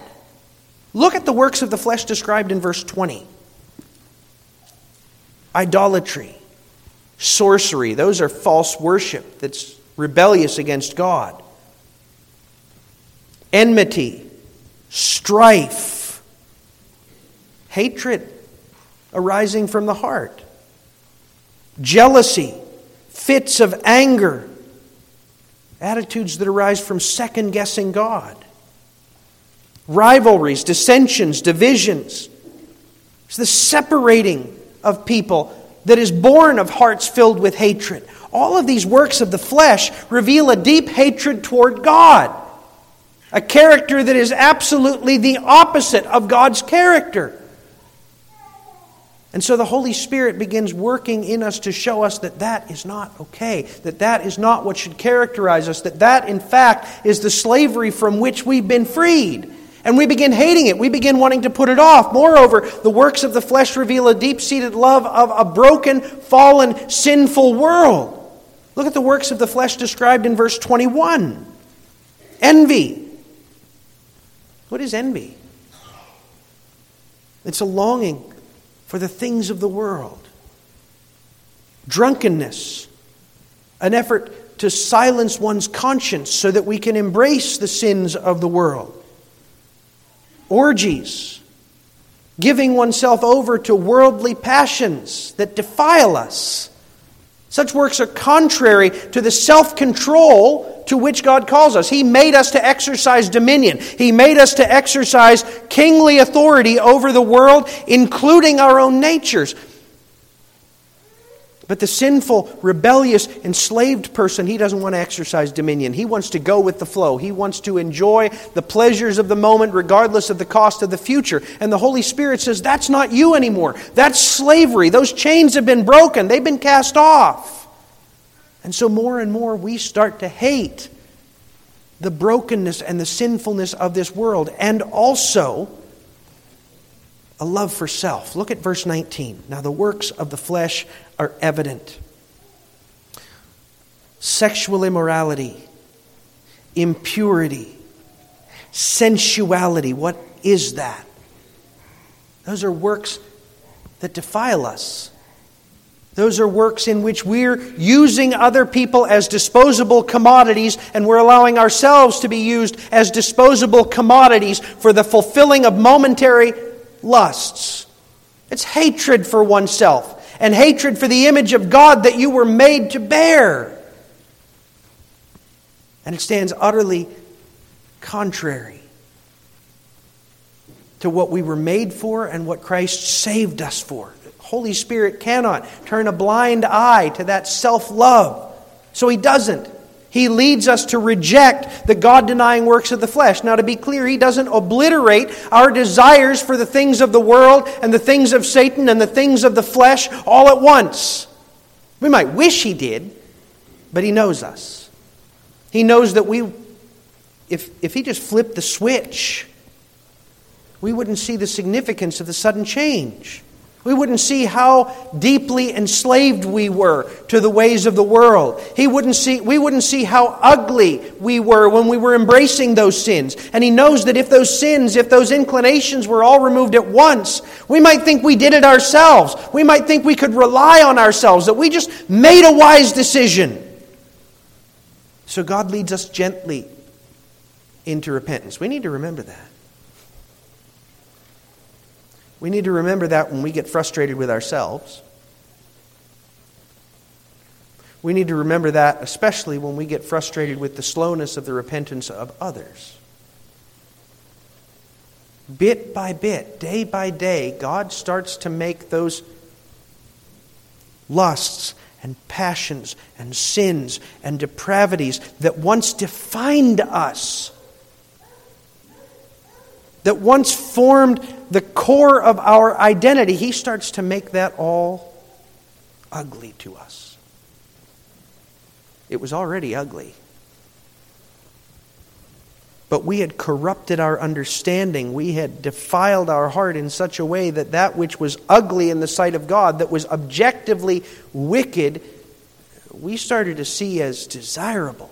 Look at the works of the flesh described in verse twenty. Idolatry, sorcery, those are false worship that's rebellious against God. Enmity, strife, hatred arising from the heart. Jealousy, fits of anger, attitudes that arise from second-guessing God. Rivalries, dissensions, divisions. It's the separating of people that is born of hearts filled with hatred. All of these works of the flesh reveal a deep hatred toward God. A character that is absolutely the opposite of God's character. And so the Holy Spirit begins working in us to show us that that is not okay, that that is not what should characterize us, that that, in fact, is the slavery from which we've been freed. And we begin hating it. We begin wanting to put it off. Moreover, the works of the flesh reveal a deep-seated love of a broken, fallen, sinful world. Look at the works of the flesh described in verse twenty-one. Envy. What is envy? It's a longing for the things of the world. Drunkenness, an effort to silence one's conscience so that we can embrace the sins of the world. Orgies, giving oneself over to worldly passions that defile us. Such works are contrary to the self-control to which God calls us. He made us to exercise dominion. He made us to exercise kingly authority over the world, including our own natures. But the sinful, rebellious, enslaved person, he doesn't want to exercise dominion. He wants to go with the flow. He wants to enjoy the pleasures of the moment regardless of the cost of the future. And the Holy Spirit says, that's not you anymore. That's slavery. Those chains have been broken. They've been cast off. And so more and more we start to hate the brokenness and the sinfulness of this world, and also a love for self. Look at verse nineteen. Now the works of the flesh are evident. Sexual immorality, impurity, sensuality. What is that? Those are works that defile us. Those are works in which we're using other people as disposable commodities, and we're allowing ourselves to be used as disposable commodities for the fulfilling of momentary lusts. It's hatred for oneself and hatred for the image of God that you were made to bear. And it stands utterly contrary to what we were made for and what Christ saved us for. The Holy Spirit cannot turn a blind eye to that self-love. So He doesn't. He leads us to reject the God-denying works of the flesh. Now, to be clear, He doesn't obliterate our desires for the things of the world and the things of Satan and the things of the flesh all at once. We might wish He did, but He knows us. He knows that we, if, if He just flipped the switch, we wouldn't see the significance of the sudden change. We wouldn't see how deeply enslaved we were to the ways of the world. He wouldn't see, we wouldn't see how ugly we were when we were embracing those sins. And He knows that if those sins, if those inclinations were all removed at once, we might think we did it ourselves. We might think we could rely on ourselves, that we just made a wise decision. So God leads us gently into repentance. We need to remember that. We need to remember that when we get frustrated with ourselves. We need to remember that especially when we get frustrated with the slowness of the repentance of others. Bit by bit, day by day, God starts to make those lusts and passions and sins and depravities that once defined us, that once formed the core of our identity, He starts to make that all ugly to us. It was already ugly. But we had corrupted our understanding. We had defiled our heart in such a way that that which was ugly in the sight of God, that was objectively wicked, we started to see as desirable.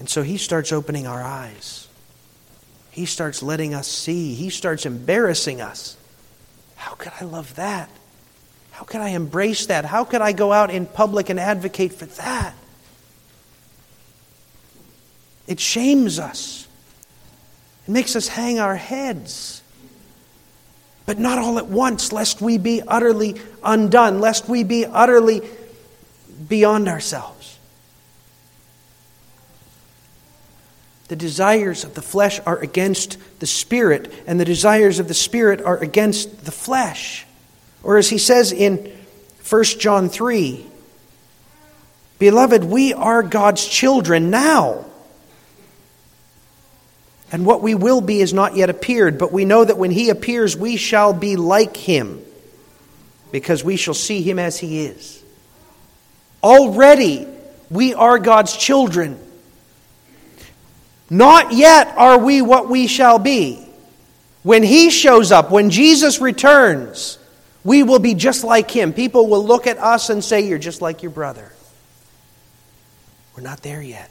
And so he starts opening our eyes. He starts letting us see. He starts embarrassing us. How could I love that? How could I embrace that? How could I go out in public and advocate for that? It shames us. It makes us hang our heads. But not all at once, lest we be utterly undone, lest we be utterly beyond ourselves. The desires of the flesh are against the Spirit, and the desires of the Spirit are against the flesh. Or as he says in First John three, "Beloved, we are God's children now. And what we will be is not yet appeared, but we know that when He appears, we shall be like Him, because we shall see Him as He is." Already, we are God's children. Not yet are we what we shall be. When He shows up, when Jesus returns, we will be just like Him. People will look at us and say, "You're just like your brother." We're not there yet.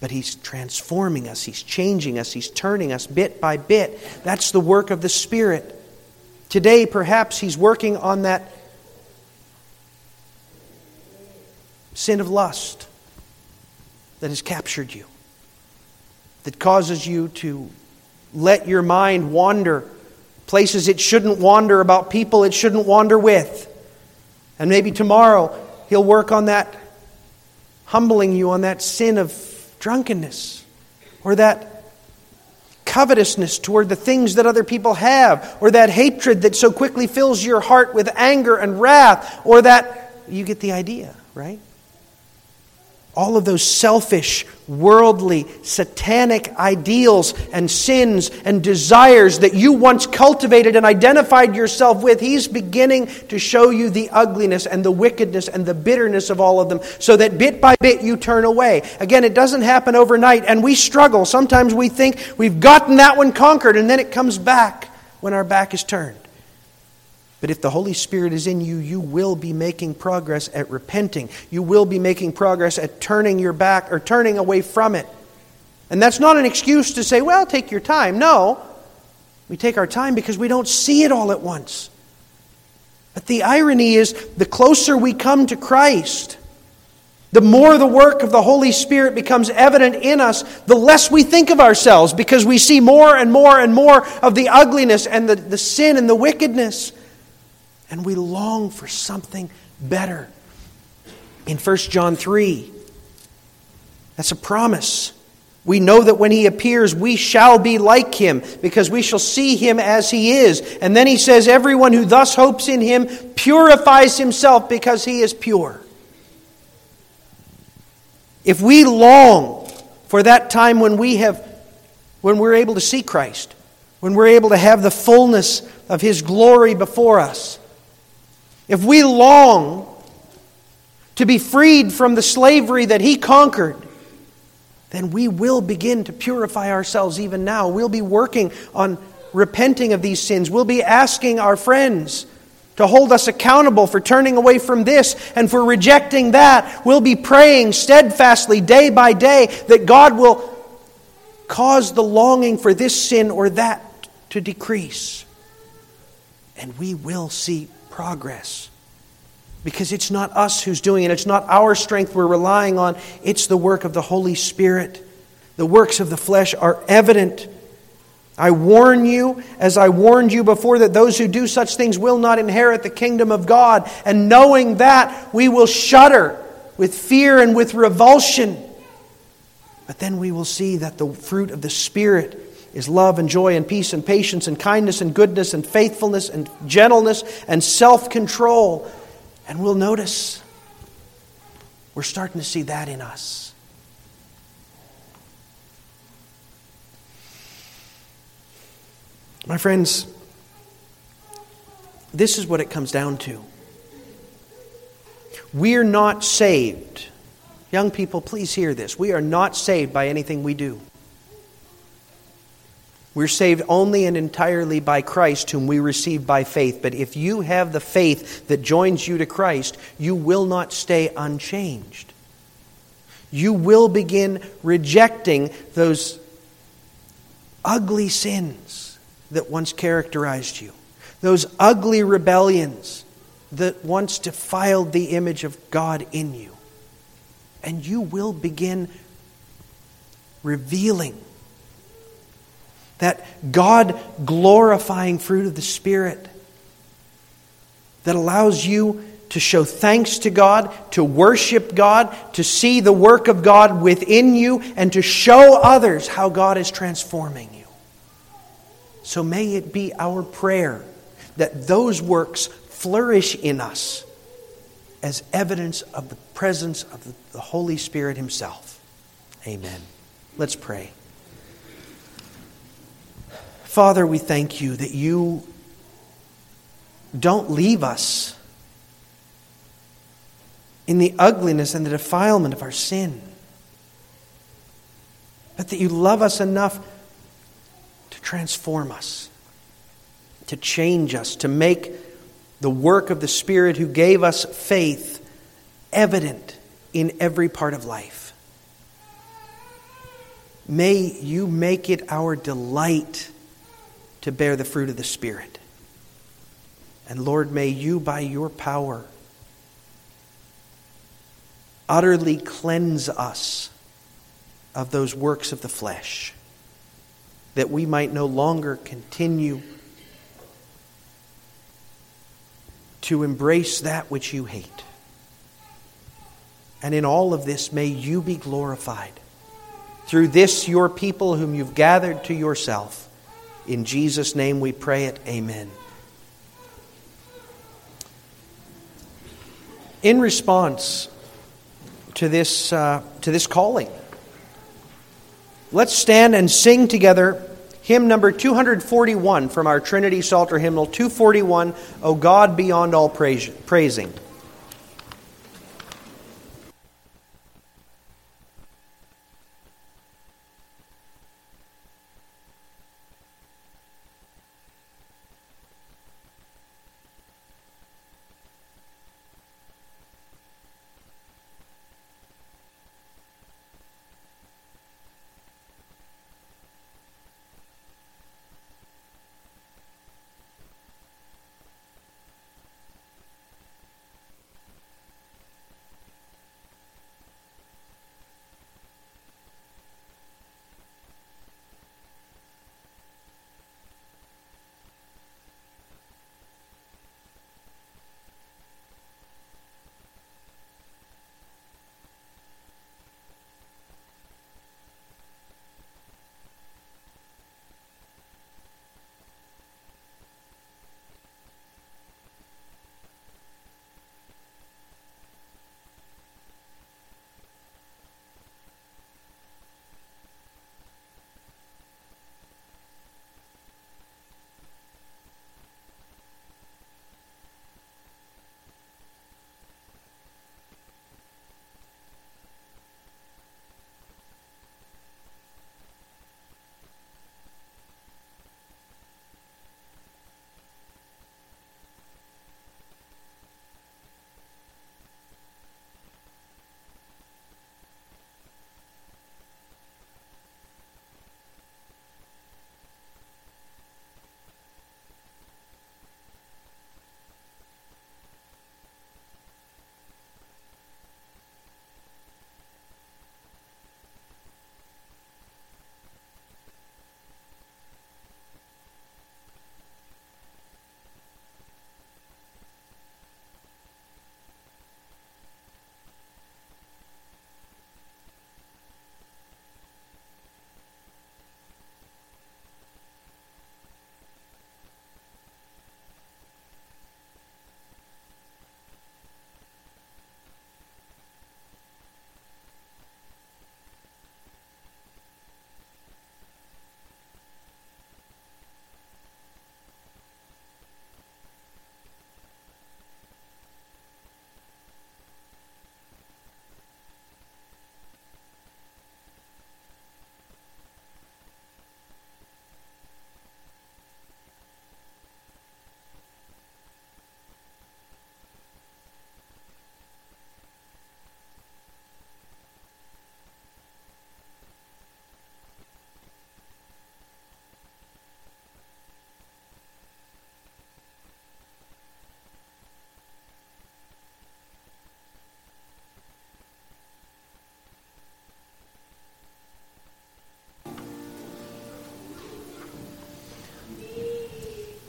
But He's transforming us, He's changing us, He's turning us bit by bit. That's the work of the Spirit. Today, perhaps He's working on that sin of lust that has captured you, that causes you to let your mind wander places it shouldn't wander, about people it shouldn't wander with. And maybe tomorrow He'll work on that, humbling you on that sin of drunkenness, or that covetousness toward the things that other people have, or that hatred that so quickly fills your heart with anger and wrath, or that, you get the idea, right? All of those selfish, worldly, satanic ideals and sins and desires that you once cultivated and identified yourself with, He's beginning to show you the ugliness and the wickedness and the bitterness of all of them, so that bit by bit you turn away. Again, it doesn't happen overnight, and we struggle. Sometimes we think we've gotten that one conquered, and then it comes back when our back is turned. But if the Holy Spirit is in you, you will be making progress at repenting. You will be making progress at turning your back or turning away from it. And that's not an excuse to say, well, take your time. No, we take our time because we don't see it all at once. But the irony is, the closer we come to Christ, the more the work of the Holy Spirit becomes evident in us, the less we think of ourselves, because we see more and more and more of the ugliness and the, the sin and the wickedness. And we long for something better. In First John three, that's a promise. We know that when He appears, we shall be like Him, because we shall see Him as He is. And then he says, everyone who thus hopes in Him purifies himself because He is pure. If we long for that time when we have, when we're able to see Christ, when we're able to have the fullness of His glory before us, if we long to be freed from the slavery that He conquered, then we will begin to purify ourselves even now. We'll be working on repenting of these sins. We'll be asking our friends to hold us accountable for turning away from this and for rejecting that. We'll be praying steadfastly day by day that God will cause the longing for this sin or that to decrease. And we will see progress. Because it's not us who's doing it. It's not our strength we're relying on. It's the work of the Holy Spirit. The works of the flesh are evident. I warn you, as I warned you before, that those who do such things will not inherit the kingdom of God. And knowing that, we will shudder with fear and with revulsion. But then we will see that the fruit of the Spirit is love and joy and peace and patience and kindness and goodness and faithfulness and gentleness and self-control. And we'll notice we're starting to see that in us. My friends, this is what it comes down to. We're not saved Young people, please hear this. We are not saved by anything we do. We're saved only and entirely by Christ, whom we receive by faith. But if you have the faith that joins you to Christ, you will not stay unchanged. You will begin rejecting those ugly sins that once characterized you, those ugly rebellions that once defiled the image of God in you. And you will begin revealing that God-glorifying fruit of the Spirit that allows you to show thanks to God, to worship God, to see the work of God within you, and to show others how God is transforming you. So may it be our prayer that those works flourish in us as evidence of the presence of the Holy Spirit Himself. Amen. Let's pray. Father, we thank you that you don't leave us in the ugliness and the defilement of our sin, but that you love us enough to transform us, to change us, to make the work of the Spirit who gave us faith evident in every part of life. May you make it our delight to bear the fruit of the Spirit. And Lord, may you, by your power, utterly cleanse us of those works of the flesh, that we might no longer continue to embrace that which you hate. And in all of this, may you be glorified. Through this, your people whom you've gathered to yourself. In Jesus' name we pray it. Amen. In response to this, uh, to this calling, let's stand and sing together hymn number two forty-one from our Trinity Psalter Hymnal, two forty-one, O God Beyond All Praising.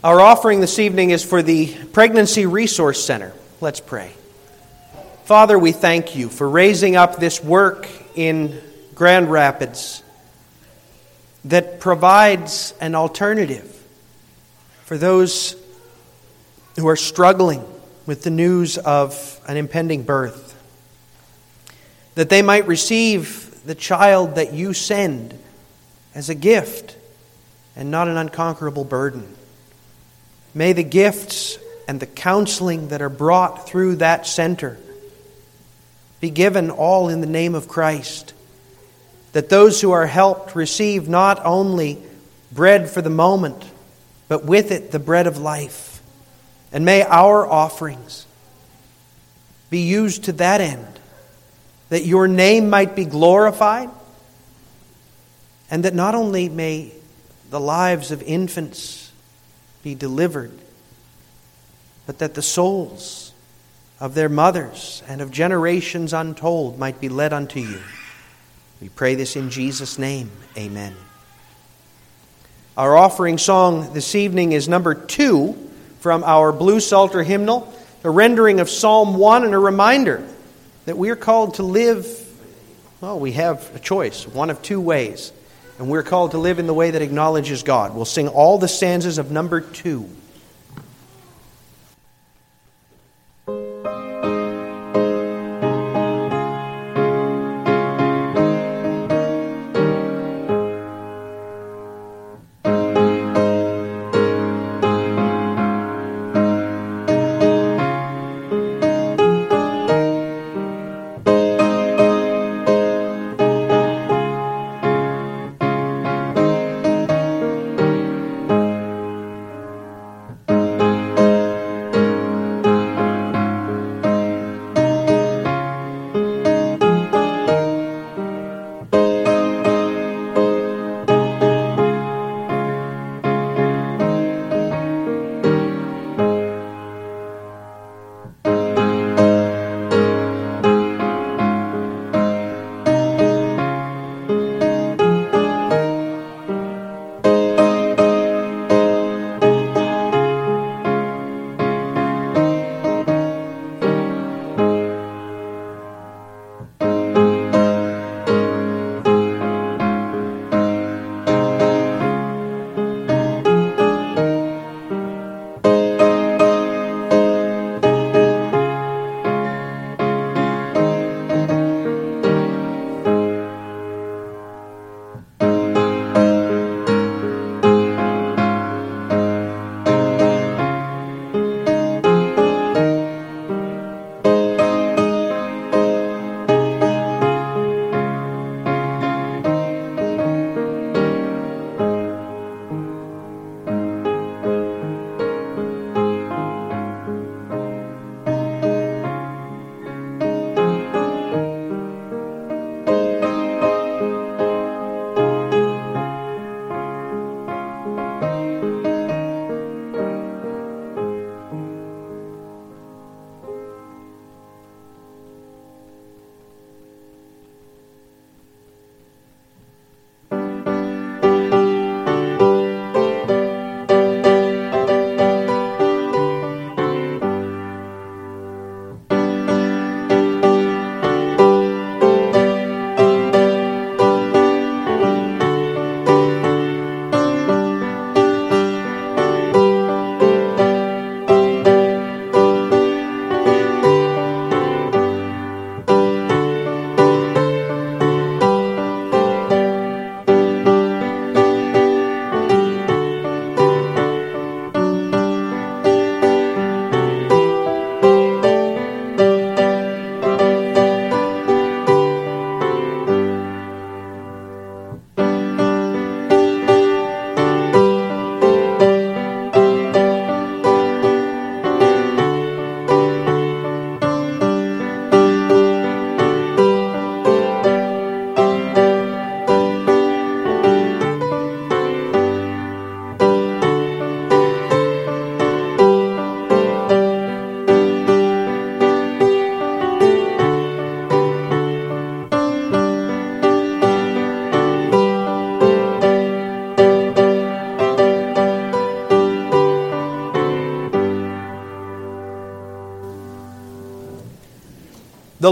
Our offering this evening is for the Pregnancy Resource Center. Let's pray. Father, we thank you for raising up this work in Grand Rapids that provides an alternative for those who are struggling with the news of an impending birth, that they might receive the child that you send as a gift and not an unconquerable burden. May the gifts and the counseling that are brought through that center be given all in the name of Christ, that those who are helped receive not only bread for the moment, but with it the bread of life. And may our offerings be used to that end, that your name might be glorified, and that not only may the lives of infants be delivered, but that the souls of their mothers and of generations untold might be led unto you. We pray this in Jesus' name. Amen. Our offering song this evening is number two from our Blue Psalter Hymnal, a rendering of Psalm one, and a reminder that we are called to live, well, we have a choice, one of two ways. And we're called to live in the way that acknowledges God. We'll sing all the stanzas of number two. The